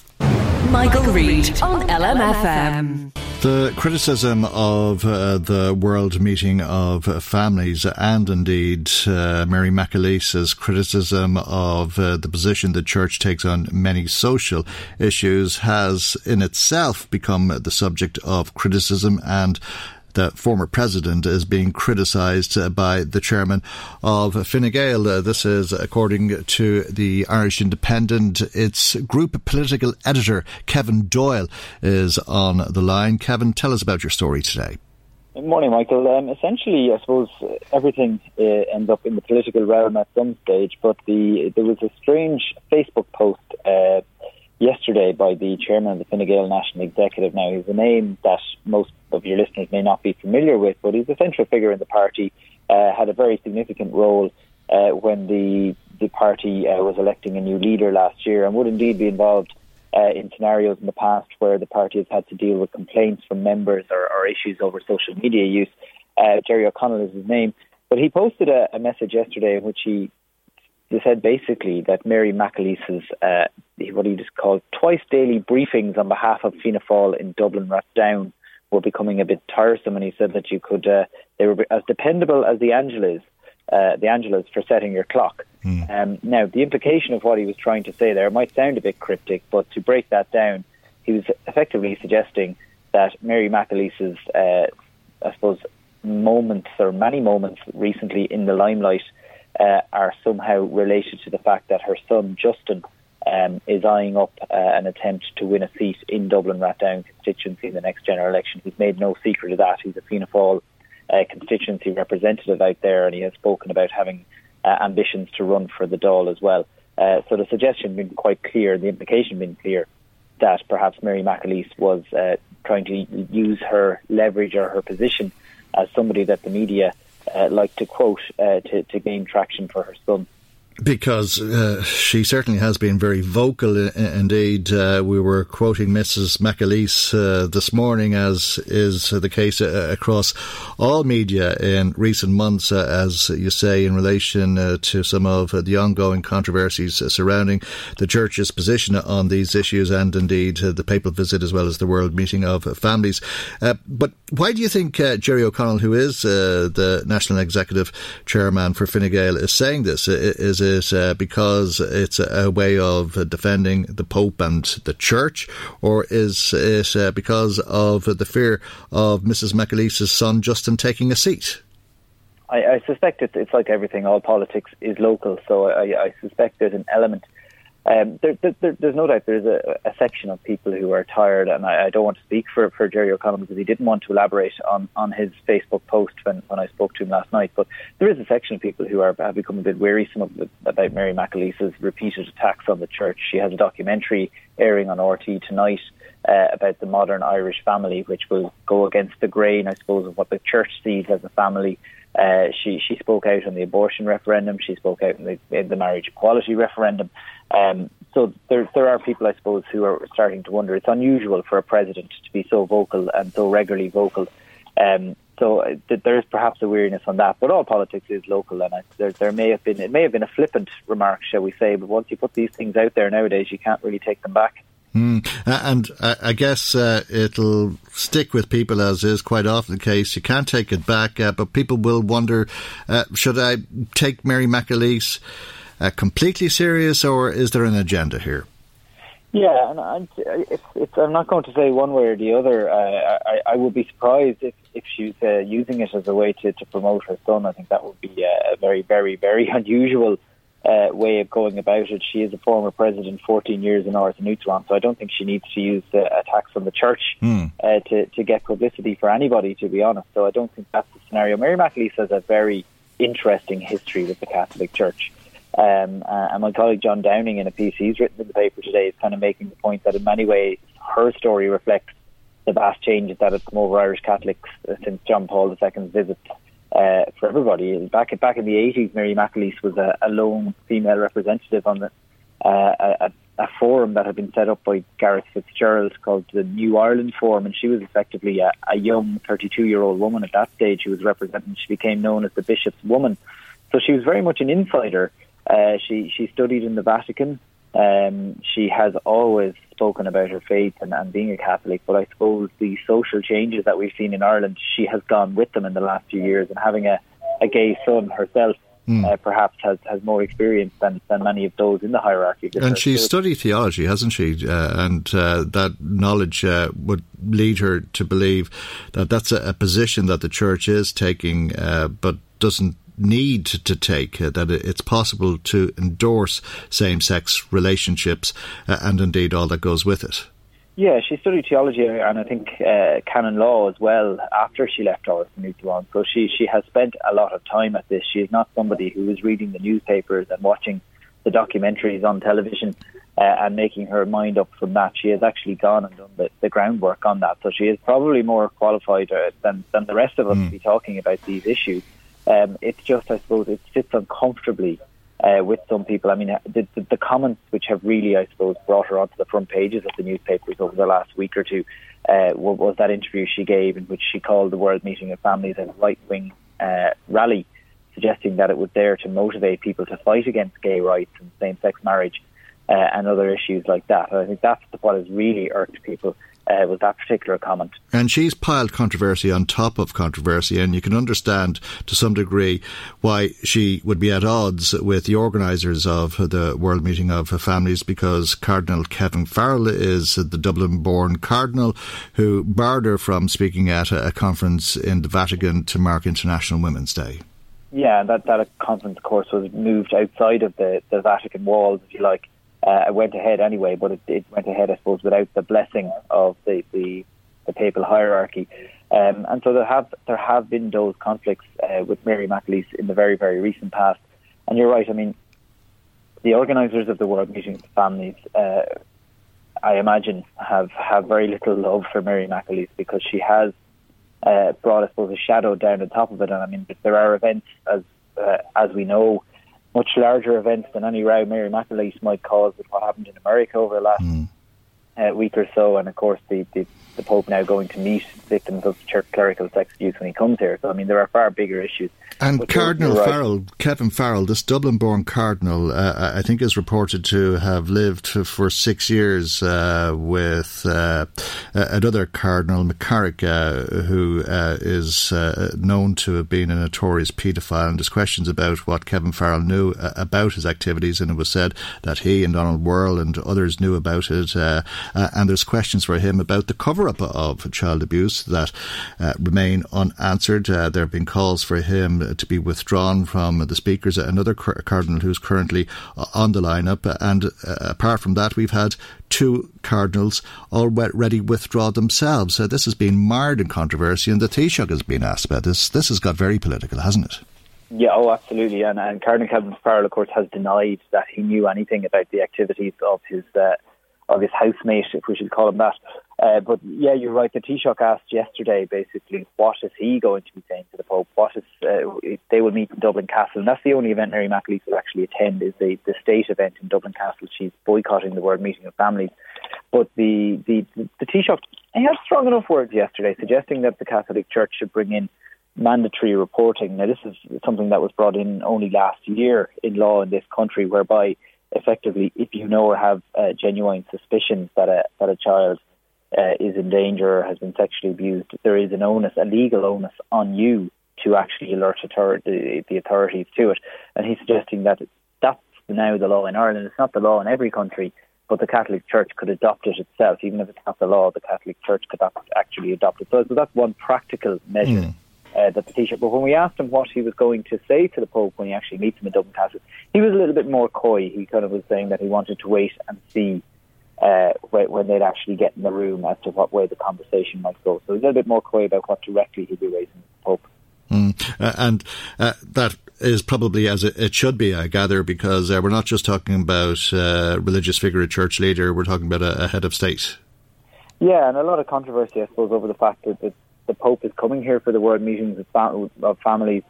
Michael Reid on LMFM. The criticism of the World Meeting of Families, and indeed Mary McAleese's criticism of the position the Church takes on many social issues, has in itself become the subject of criticism, and the former president is being criticised by the chairman of Fine Gael. This is according to the Irish Independent. Its group political editor, Kevin Doyle, is on the line. Kevin, tell us about your story today. Good morning, Michael. Essentially, I suppose everything ends up in the political realm at some stage, but there was a strange Facebook post yesterday by the chairman of the Fine Gael National Executive. Now, he's a name that most of your listeners may not be familiar with, but he's a central figure in the party, had a very significant role when the party was electing a new leader last year, and would indeed be involved in scenarios in the past where the party has had to deal with complaints from members or issues over social media use. Gerry O'Connell is his name. But he posted a message yesterday in which he said basically that Mary McAleese's, what he just called twice daily briefings on behalf of Fianna Fáil in Dublin Rathdown were becoming a bit tiresome, and he said that you could, they were as dependable as the Angelus for setting your clock. Mm. Now, the implication of what he was trying to say there, it might sound a bit cryptic, but to break that down, he was effectively suggesting that Mary McAleese's, I suppose, moments or many moments recently in the limelight are somehow related to the fact that her son, Justin, is eyeing up an attempt to win a seat in Dublin Rathdown constituency in the next general election. He's made no secret of that. He's a Fianna Fáil constituency representative out there, and he has spoken about having ambitions to run for the Dáil as well. So the suggestion being quite clear, the implication being clear, that perhaps Mary McAleese was trying to use her leverage or her position as somebody that the media like to quote to gain traction for her son. Because she certainly has been very vocal indeed. We were quoting Mrs. McAleese this morning, as is the case across all media in recent months, as you say, in relation to some of the ongoing controversies surrounding the Church's position on these issues, and indeed the papal visit as well as the World Meeting of Families. But why do you think Gerry O'Connell, who is the National Executive Chairman for Fine Gael, is saying this? Is it because it's a way of defending the Pope and the Church, or is it because of the fear of Mrs. McAleese's son Justin taking a seat? I suspect it's like everything, all politics is local, so I suspect there's an element. There's no doubt there's a section of people who are tired, and I don't want to speak for Gerry O'Connell because he didn't want to elaborate on his Facebook post when I spoke to him last night. But there is a section of people who have become a bit wearisome about Mary McAleese's repeated attacks on the Church. She has a documentary airing on RT tonight about the modern Irish family, which will go against the grain, I suppose, of what the Church sees as a family. She spoke out on the abortion referendum. She spoke out in the marriage equality referendum. So there are people, I suppose, who are starting to wonder. It's unusual for a president to be so vocal and so regularly vocal. So there is perhaps a weariness on that. But all politics is local, and it may have been a flippant remark, shall we say. But once you put these things out there nowadays, you can't really take them back. Mm. And I guess it'll stick with people, as is quite often the case. You can't take it back, but people will wonder, should I take Mary McAleese completely serious, or is there an agenda here? Yeah, and I'm not going to say one way or the other. I would be surprised if she's using it as a way to promote her son. I think that would be a very, very, very unusual way of going about it. She is a former president, 14 years in Áras an Uachtaráin, so I don't think she needs to use attacks on the Church to get publicity for anybody, to be honest. So I don't think that's the scenario. Mary McAleese has a very interesting history with the Catholic Church. And my colleague John Downing, in a piece he's written in the paper today, is kind of making the point that in many ways her story reflects the vast changes that have come over Irish Catholics since John Paul II's visit for everybody. Back in the 80s, Mary McAleese was a lone female representative on a forum that had been set up by Gareth Fitzgerald called the New Ireland Forum, and she was effectively a young 32-year-old woman at that stage who was representing. She became known as the Bishop's Woman. So she was very much an insider. She studied in the Vatican. She has always spoken about her faith and being a Catholic, but I suppose the social changes that we've seen in Ireland, she has gone with them in the last few years, and having a gay son herself, perhaps has more experience than many of those in the hierarchy. And she studied theology, hasn't she? And that knowledge would lead her to believe that that's a position that the Church is taking, but doesn't need to take, that it's possible to endorse same-sex relationships and indeed all that goes with it. Yeah, she studied theology and I think canon law as well after she left Ireland to move to Ireland. So she has spent a lot of time at this. She is not somebody who is reading the newspapers and watching the documentaries on television and making her mind up from that. She has actually gone and done the groundwork on that. So she is probably more qualified than the rest of us to be talking about these issues. It's just, I suppose, it sits uncomfortably with some people. I mean, the comments which have really, I suppose, brought her onto the front pages of the newspapers over the last week or two was that interview she gave in which she called the World Meeting of Families a right-wing rally, suggesting that it was there to motivate people to fight against gay rights and same-sex marriage and other issues like that. And I think that's what has really irked people. With that particular comment. And she's piled controversy on top of controversy, and you can understand to some degree why she would be at odds with the organisers of the World Meeting of Families, because Cardinal Kevin Farrell is the Dublin-born Cardinal who barred her from speaking at a conference in the Vatican to mark International Women's Day. Yeah, that conference, of course, was moved outside of the Vatican walls, if you like. It went ahead anyway, but it went ahead, I suppose, without the blessing of the papal hierarchy. And so there have been those conflicts with Mary McAleese in the very, very recent past. And you're right, I mean, the organisers of the World Meeting of Families, I imagine, have very little love for Mary McAleese because she has brought, I suppose, a shadow down on top of it. And I mean, there are events, as we know, much larger events than any row Mary McAleese might cause with what happened in America over the last week or so. And, of course, the Pope now going to meet victims of church clerical sex abuse when he comes here. So, I mean, there are far bigger issues. And Cardinal Farrell, Kevin Farrell, this Dublin-born Cardinal, I think is reported to have lived for 6 years with another Cardinal, McCarrick, who is known to have been a notorious paedophile. And there's questions about what Kevin Farrell knew about his activities, and it was said that he and Donald Wuerl and others knew about it. And there's questions for him about the cover-up of child abuse that remain unanswered. There have been calls for him to be withdrawn from the speakers, another cardinal who's currently on the lineup. And apart from that, we've had two cardinals already withdraw themselves. So this has been mired in controversy, and the Taoiseach has been asked about this. This has got very political, hasn't it? Yeah, oh, absolutely. And Cardinal Kevin Farrell, of course, has denied that he knew anything about the activities of his housemate, if we should call him that. But yeah, you're right. The Taoiseach asked yesterday, basically, what is he going to be saying to the Pope? What is they will meet in Dublin Castle, and that's the only event Mary McAleese will actually attend, is the state event in Dublin Castle. She's boycotting the World Meeting of Families. But the Taoiseach, he had strong enough words yesterday, suggesting that the Catholic Church should bring in mandatory reporting. Now, this is something that was brought in only last year in law in this country, whereby effectively, if you know or have genuine suspicions that a child is in danger or has been sexually abused, there is an onus, a legal onus, on you to actually alert the authorities to it. And he's suggesting that that's now the law in Ireland. It's not the law in every country, but the Catholic Church could adopt it itself. Even if it's not the law, the Catholic Church could actually adopt it. So that's one practical measure. That the Taoiseach. But when we asked him what he was going to say to the Pope when he actually meets him in Dublin Castle, he was a little bit more coy. He kind of was saying that he wanted to wait and see when they'd actually get in the room as to what way the conversation might go. So he was a little bit more coy about what directly he'd be raising with the Pope. And that is probably as it should be, I gather, because we're not just talking about a religious figure, a church leader, we're talking about a head of state. Yeah, and a lot of controversy, I suppose, over the fact that the Pope is coming here for the World Meetings of Families,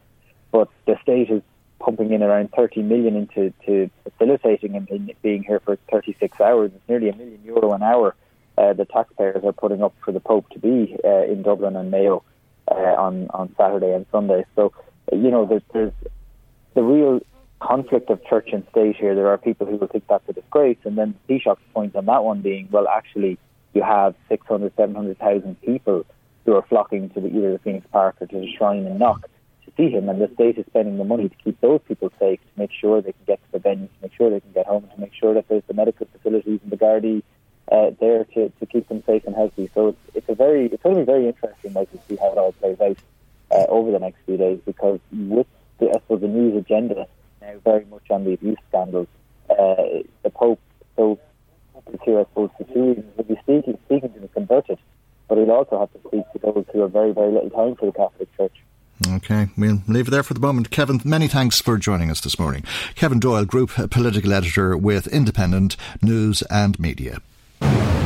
but the state is pumping in around 30 million into facilitating and being here for 36 hours. It's nearly €1 million an hour the taxpayers are putting up for the Pope to be in Dublin and Mayo on Saturday and Sunday. So, you know, there's the real conflict of church and state here. There are people who will think that's a disgrace, and then Taoiseach's point on that one being, well, actually, you have 600,000, 700,000 people who are flocking to either the Phoenix Park or to the Shrine in Knock to see him, and the state is spending the money to keep those people safe, to make sure they can get to the venue, to make sure they can get home, to make sure that there's the medical facilities and the Gardaí there to keep them safe and healthy. So it's going to be very interesting, like, to see how it all plays out over the next few days, because with the news agenda now very much on the abuse scandals, the Pope, so is here, I suppose, for 2 reasons. He'll be speaking to the converted, but he'll also have to speak to those who have very, very little time for the Catholic Church. OK, we'll leave it there for the moment. Kevin, many thanks for joining us this morning. Kevin Doyle, Group Political Editor with Independent News and Media.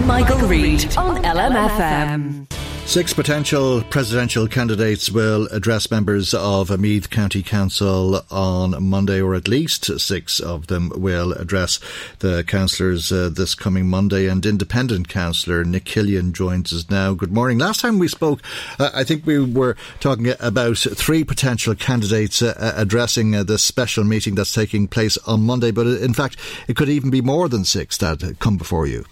Michael Reid on LMFM. 6 potential presidential candidates will address members of Omeath County Council on Monday, or at least 6 of them will address the councillors this coming Monday. And independent councillor Nick Killian joins us now. Good morning. Last time we spoke, I think we were talking about 3 potential candidates addressing this special meeting that's taking place on Monday. But in fact, it could even be more than 6 that come before you.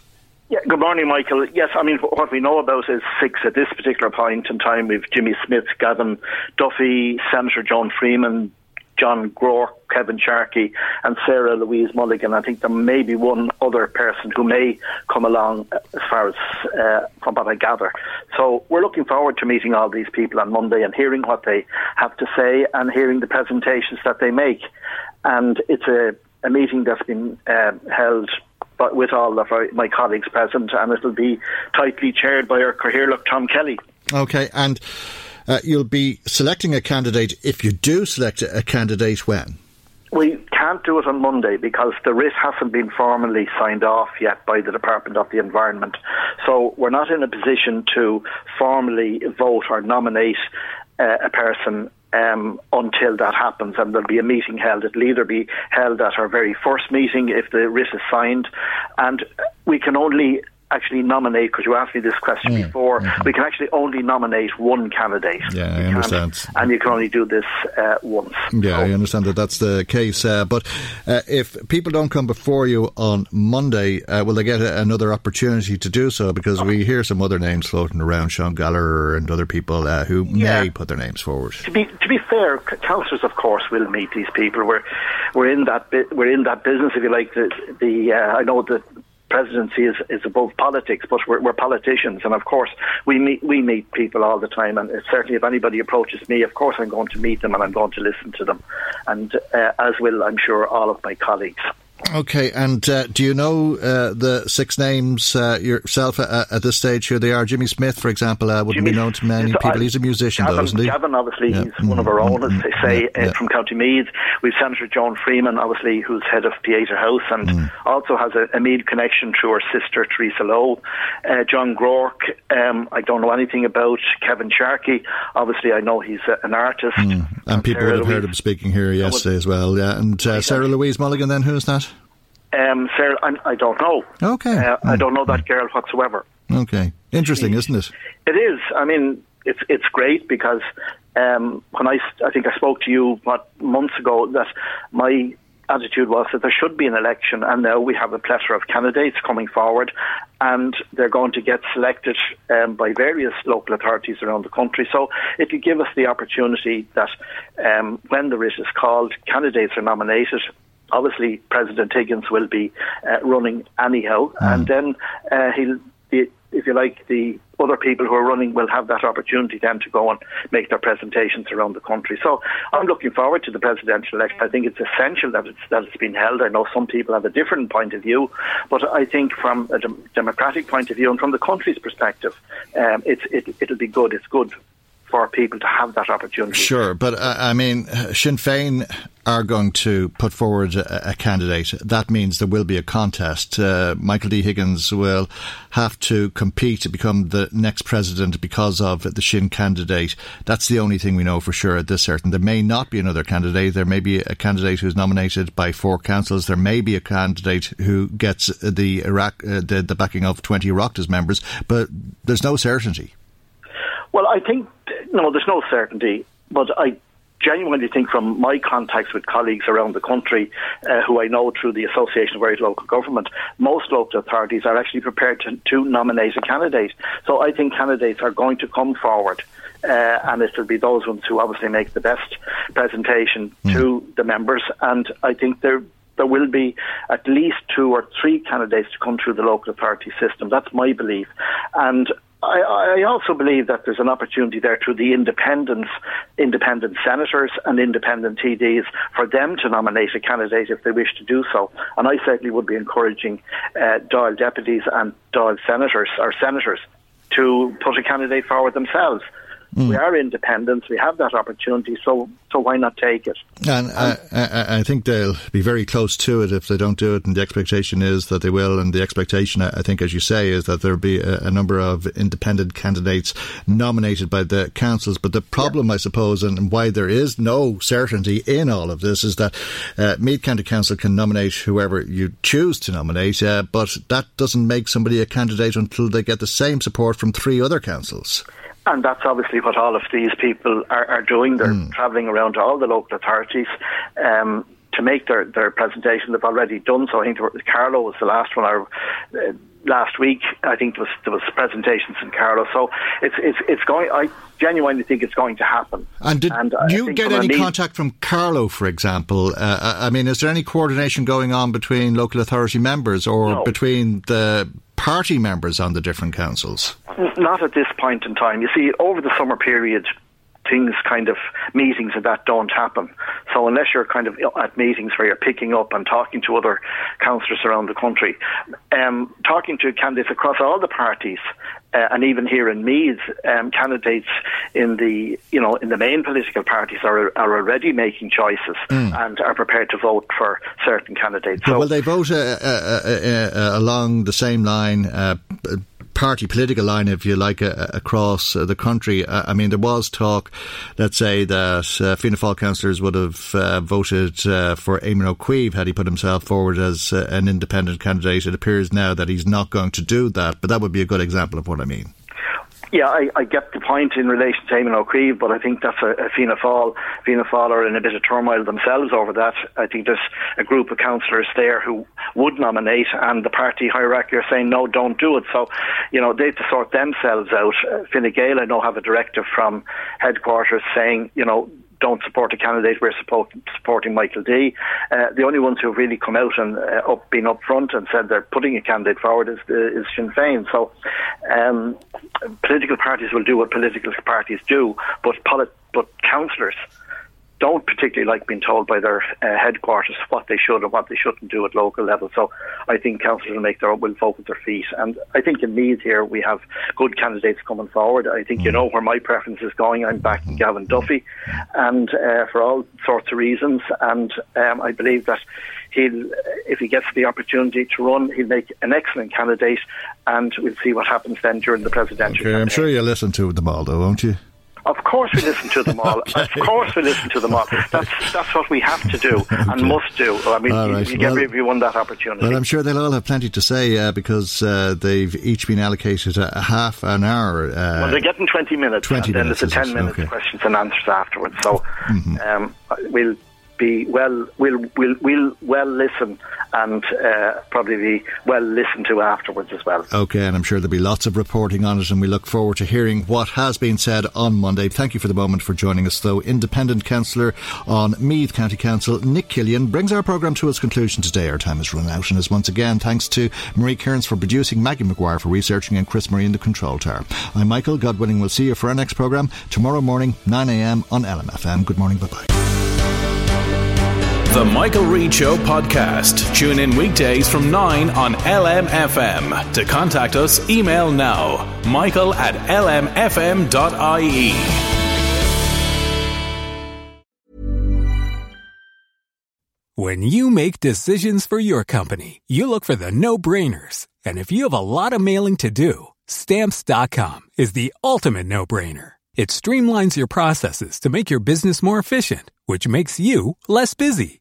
Yeah, good morning, Michael. Yes, I mean, what we know about is 6 at this particular point in time. We've Jimmy Smith, Gavin Duffy, Senator John Freeman, John Groark, Kevin Sharkey and Sarah Louise Mulligan. I think there may be one other person who may come along, as far as from what I gather. So we're looking forward to meeting all these people on Monday and hearing what they have to say and hearing the presentations that they make. And it's a meeting that's been held with all of my colleagues present, and it'll be tightly chaired by our Cahirlock, Tom Kelly. OK, and you'll be selecting a candidate, if you do select a candidate, when? We can't do it on Monday because the writ hasn't been formally signed off yet by the Department of the Environment. So we're not in a position to formally vote or nominate a person until that happens, and there'll be a meeting held. It'll either be held at our very first meeting if the writ is signed, and we can only actually nominate, because you asked me this question before, we can actually only nominate one candidate. Yeah, I understand. And you can only do this once. Yeah, so I understand that's the case. But if people don't come before you on Monday, will they get another opportunity to do so? Because we hear some other names floating around, Sean Gallagher and other people who may put their names forward. To be fair, councillors, of course, will meet these people. We're in that business, if you like. I know that presidency is above politics, but we're politicians, and of course we meet people all the time, and certainly if anybody approaches me, of course I'm going to meet them and I'm going to listen to them, and as will, I'm sure, all of my colleagues. OK, and do you know the 6 names yourself at this stage? Here they are. Jimmy Smith, for example, wouldn't be known to many people. He's a musician, though, isn't he? Gavin, obviously, he's one of our own, as they say, from County Meath. We've Senator John Freeman, obviously, who's head of Peterhouse and also has a Meath connection through her sister, Teresa Lowe. John Groark, I don't know anything about. Kevin Sharkey, obviously, I know he's an artist. And people would have heard him speaking here yesterday as well. Yeah, and Sarah Louise Mulligan, then, who's that? Sarah, I don't know. Okay. I don't know that girl whatsoever. Okay. Interesting, isn't it? It is. I mean, it's great because when I think I spoke to you months ago that my attitude was that there should be an election, and now we have a plethora of candidates coming forward, and they're going to get selected by various local authorities around the country. So it will give us the opportunity that when the writ is called, candidates are nominated. Obviously, President Higgins will be running anyhow, and then if you like, the other people who are running will have that opportunity then to go and make their presentations around the country. So I'm looking forward to the presidential election. I think it's essential that it's been held. I know some people have a different point of view, but I think from a democratic point of view and from the country's perspective, it'll be good. It's good for people to have that opportunity. Sinn Féin are going to put forward a candidate, that means there will be a contest. Michael D. Higgins will have to compete to become the next president because of the Sinn candidate. That's the only thing we know for sure at this certain. There may not be another candidate. There may be a candidate who's nominated by four councils. There may be a candidate who gets the backing of 20 Oireachtas members, but there's no certainty. Well, I think, no, there's no certainty, but I genuinely think from my contacts with colleagues around the country who I know through the Association of Irish Local Government, most local authorities are actually prepared to nominate a candidate. So I think candidates are going to come forward and it will be those ones who obviously make the best presentation to the members, and I think there will be at least two or three candidates to come through the local authority system. That's my belief. And I also believe that there's an opportunity there through the independent senators and independent TDs for them to nominate a candidate if they wish to do so. And I certainly would be encouraging Dáil deputies and Dáil senators to put a candidate forward themselves. We are independents, we have that opportunity, so why not take it? And I think they'll be very close to it if they don't do it, and the expectation is that they will, and the expectation, I think, as you say, is that there'll be a number of independent candidates nominated by the councils. But the problem, I suppose, and why there is no certainty in all of this, is that Meath County Council can nominate whoever you choose to nominate, but that doesn't make somebody a candidate until they get the same support from three other councils. And that's obviously what all of these people are doing. They're travelling around to all the local authorities to make their presentation. They've already done so. I think Carlow was the last one. Last week, I think there was presentations in Carlow. So it's going. I genuinely think it's going to happen. And did you get any contact from Carlow, for example? I mean, is there any coordination going on between local authority members or between the party members on the different councils? Not at this point in time. You see, over the summer period, things meetings and that don't happen. So unless you're at meetings where you're picking up and talking to other councillors around the country, talking to candidates across all the parties, and even here in Meath, candidates in the main political parties are already making choices and are prepared to vote for certain candidates. So will they vote along the same line? Party political line, if you like, across the country. I mean, there was talk, let's say, that Fianna Fáil councillors would have voted for Éamon Ó Cuív had he put himself forward as an independent candidate. It appears now that he's not going to do that, but that would be a good example of what I mean. Yeah, I get the point in relation to Éamon Ó Cuív, but I think that's a Fianna Fáil are in a bit of turmoil themselves over that. I think there's a group of councillors there who would nominate, and the party hierarchy are saying, no, don't do it. So, they have to sort themselves out. Fine Gael, I know, have a directive from headquarters saying, don't support a candidate, we're supporting Michael D. The only ones who have really come out and been upfront and said they're putting a candidate forward is Sinn Féin. So political parties will do what political parties do, but councillors don't particularly like being told by their headquarters what they should and what they shouldn't do at local level. So I think councillors will vote with their feet. And I think in Meath here we have good candidates coming forward. I think you know where my preference is going. I'm backing Gavin Duffy, and for all sorts of reasons. And I believe that if he gets the opportunity to run, he'll make an excellent candidate. And we'll see what happens then during the presidential campaign. I'm sure you'll listen to them all, though, won't you? Of course we listen to them all. Okay. Of course we listen to them all. That's what we have to do and must do. I mean, you give everyone that opportunity. Well, I'm sure they'll all have plenty to say because they've each been allocated a half an hour. Well, they're getting 20 minutes. And then there's a 10-minute questions and answers afterwards. So we'll be well listen and probably be well listened to afterwards as well. Okay, and I'm sure there'll be lots of reporting on it, and we look forward to hearing what has been said on Monday. Thank you for the moment for joining us, though. Independent Councillor on Meath County Council, Nick Killian, brings our programme to its conclusion today. Our time has run out, and is once again thanks to Marie Kearns for producing, Maggie McGuire for researching, and Chris Murray in the control tower. I'm Michael, God willing, we'll see you for our next programme tomorrow morning, 9am on LMFM. Good morning, bye-bye. The Michael Reid Show podcast. Tune in weekdays from 9 on LMFM. To contact us, email now, michael@lmfm.ie. When you make decisions for your company, you look for the no-brainers. And if you have a lot of mailing to do, Stamps.com is the ultimate no-brainer. It streamlines your processes to make your business more efficient, which makes you less busy.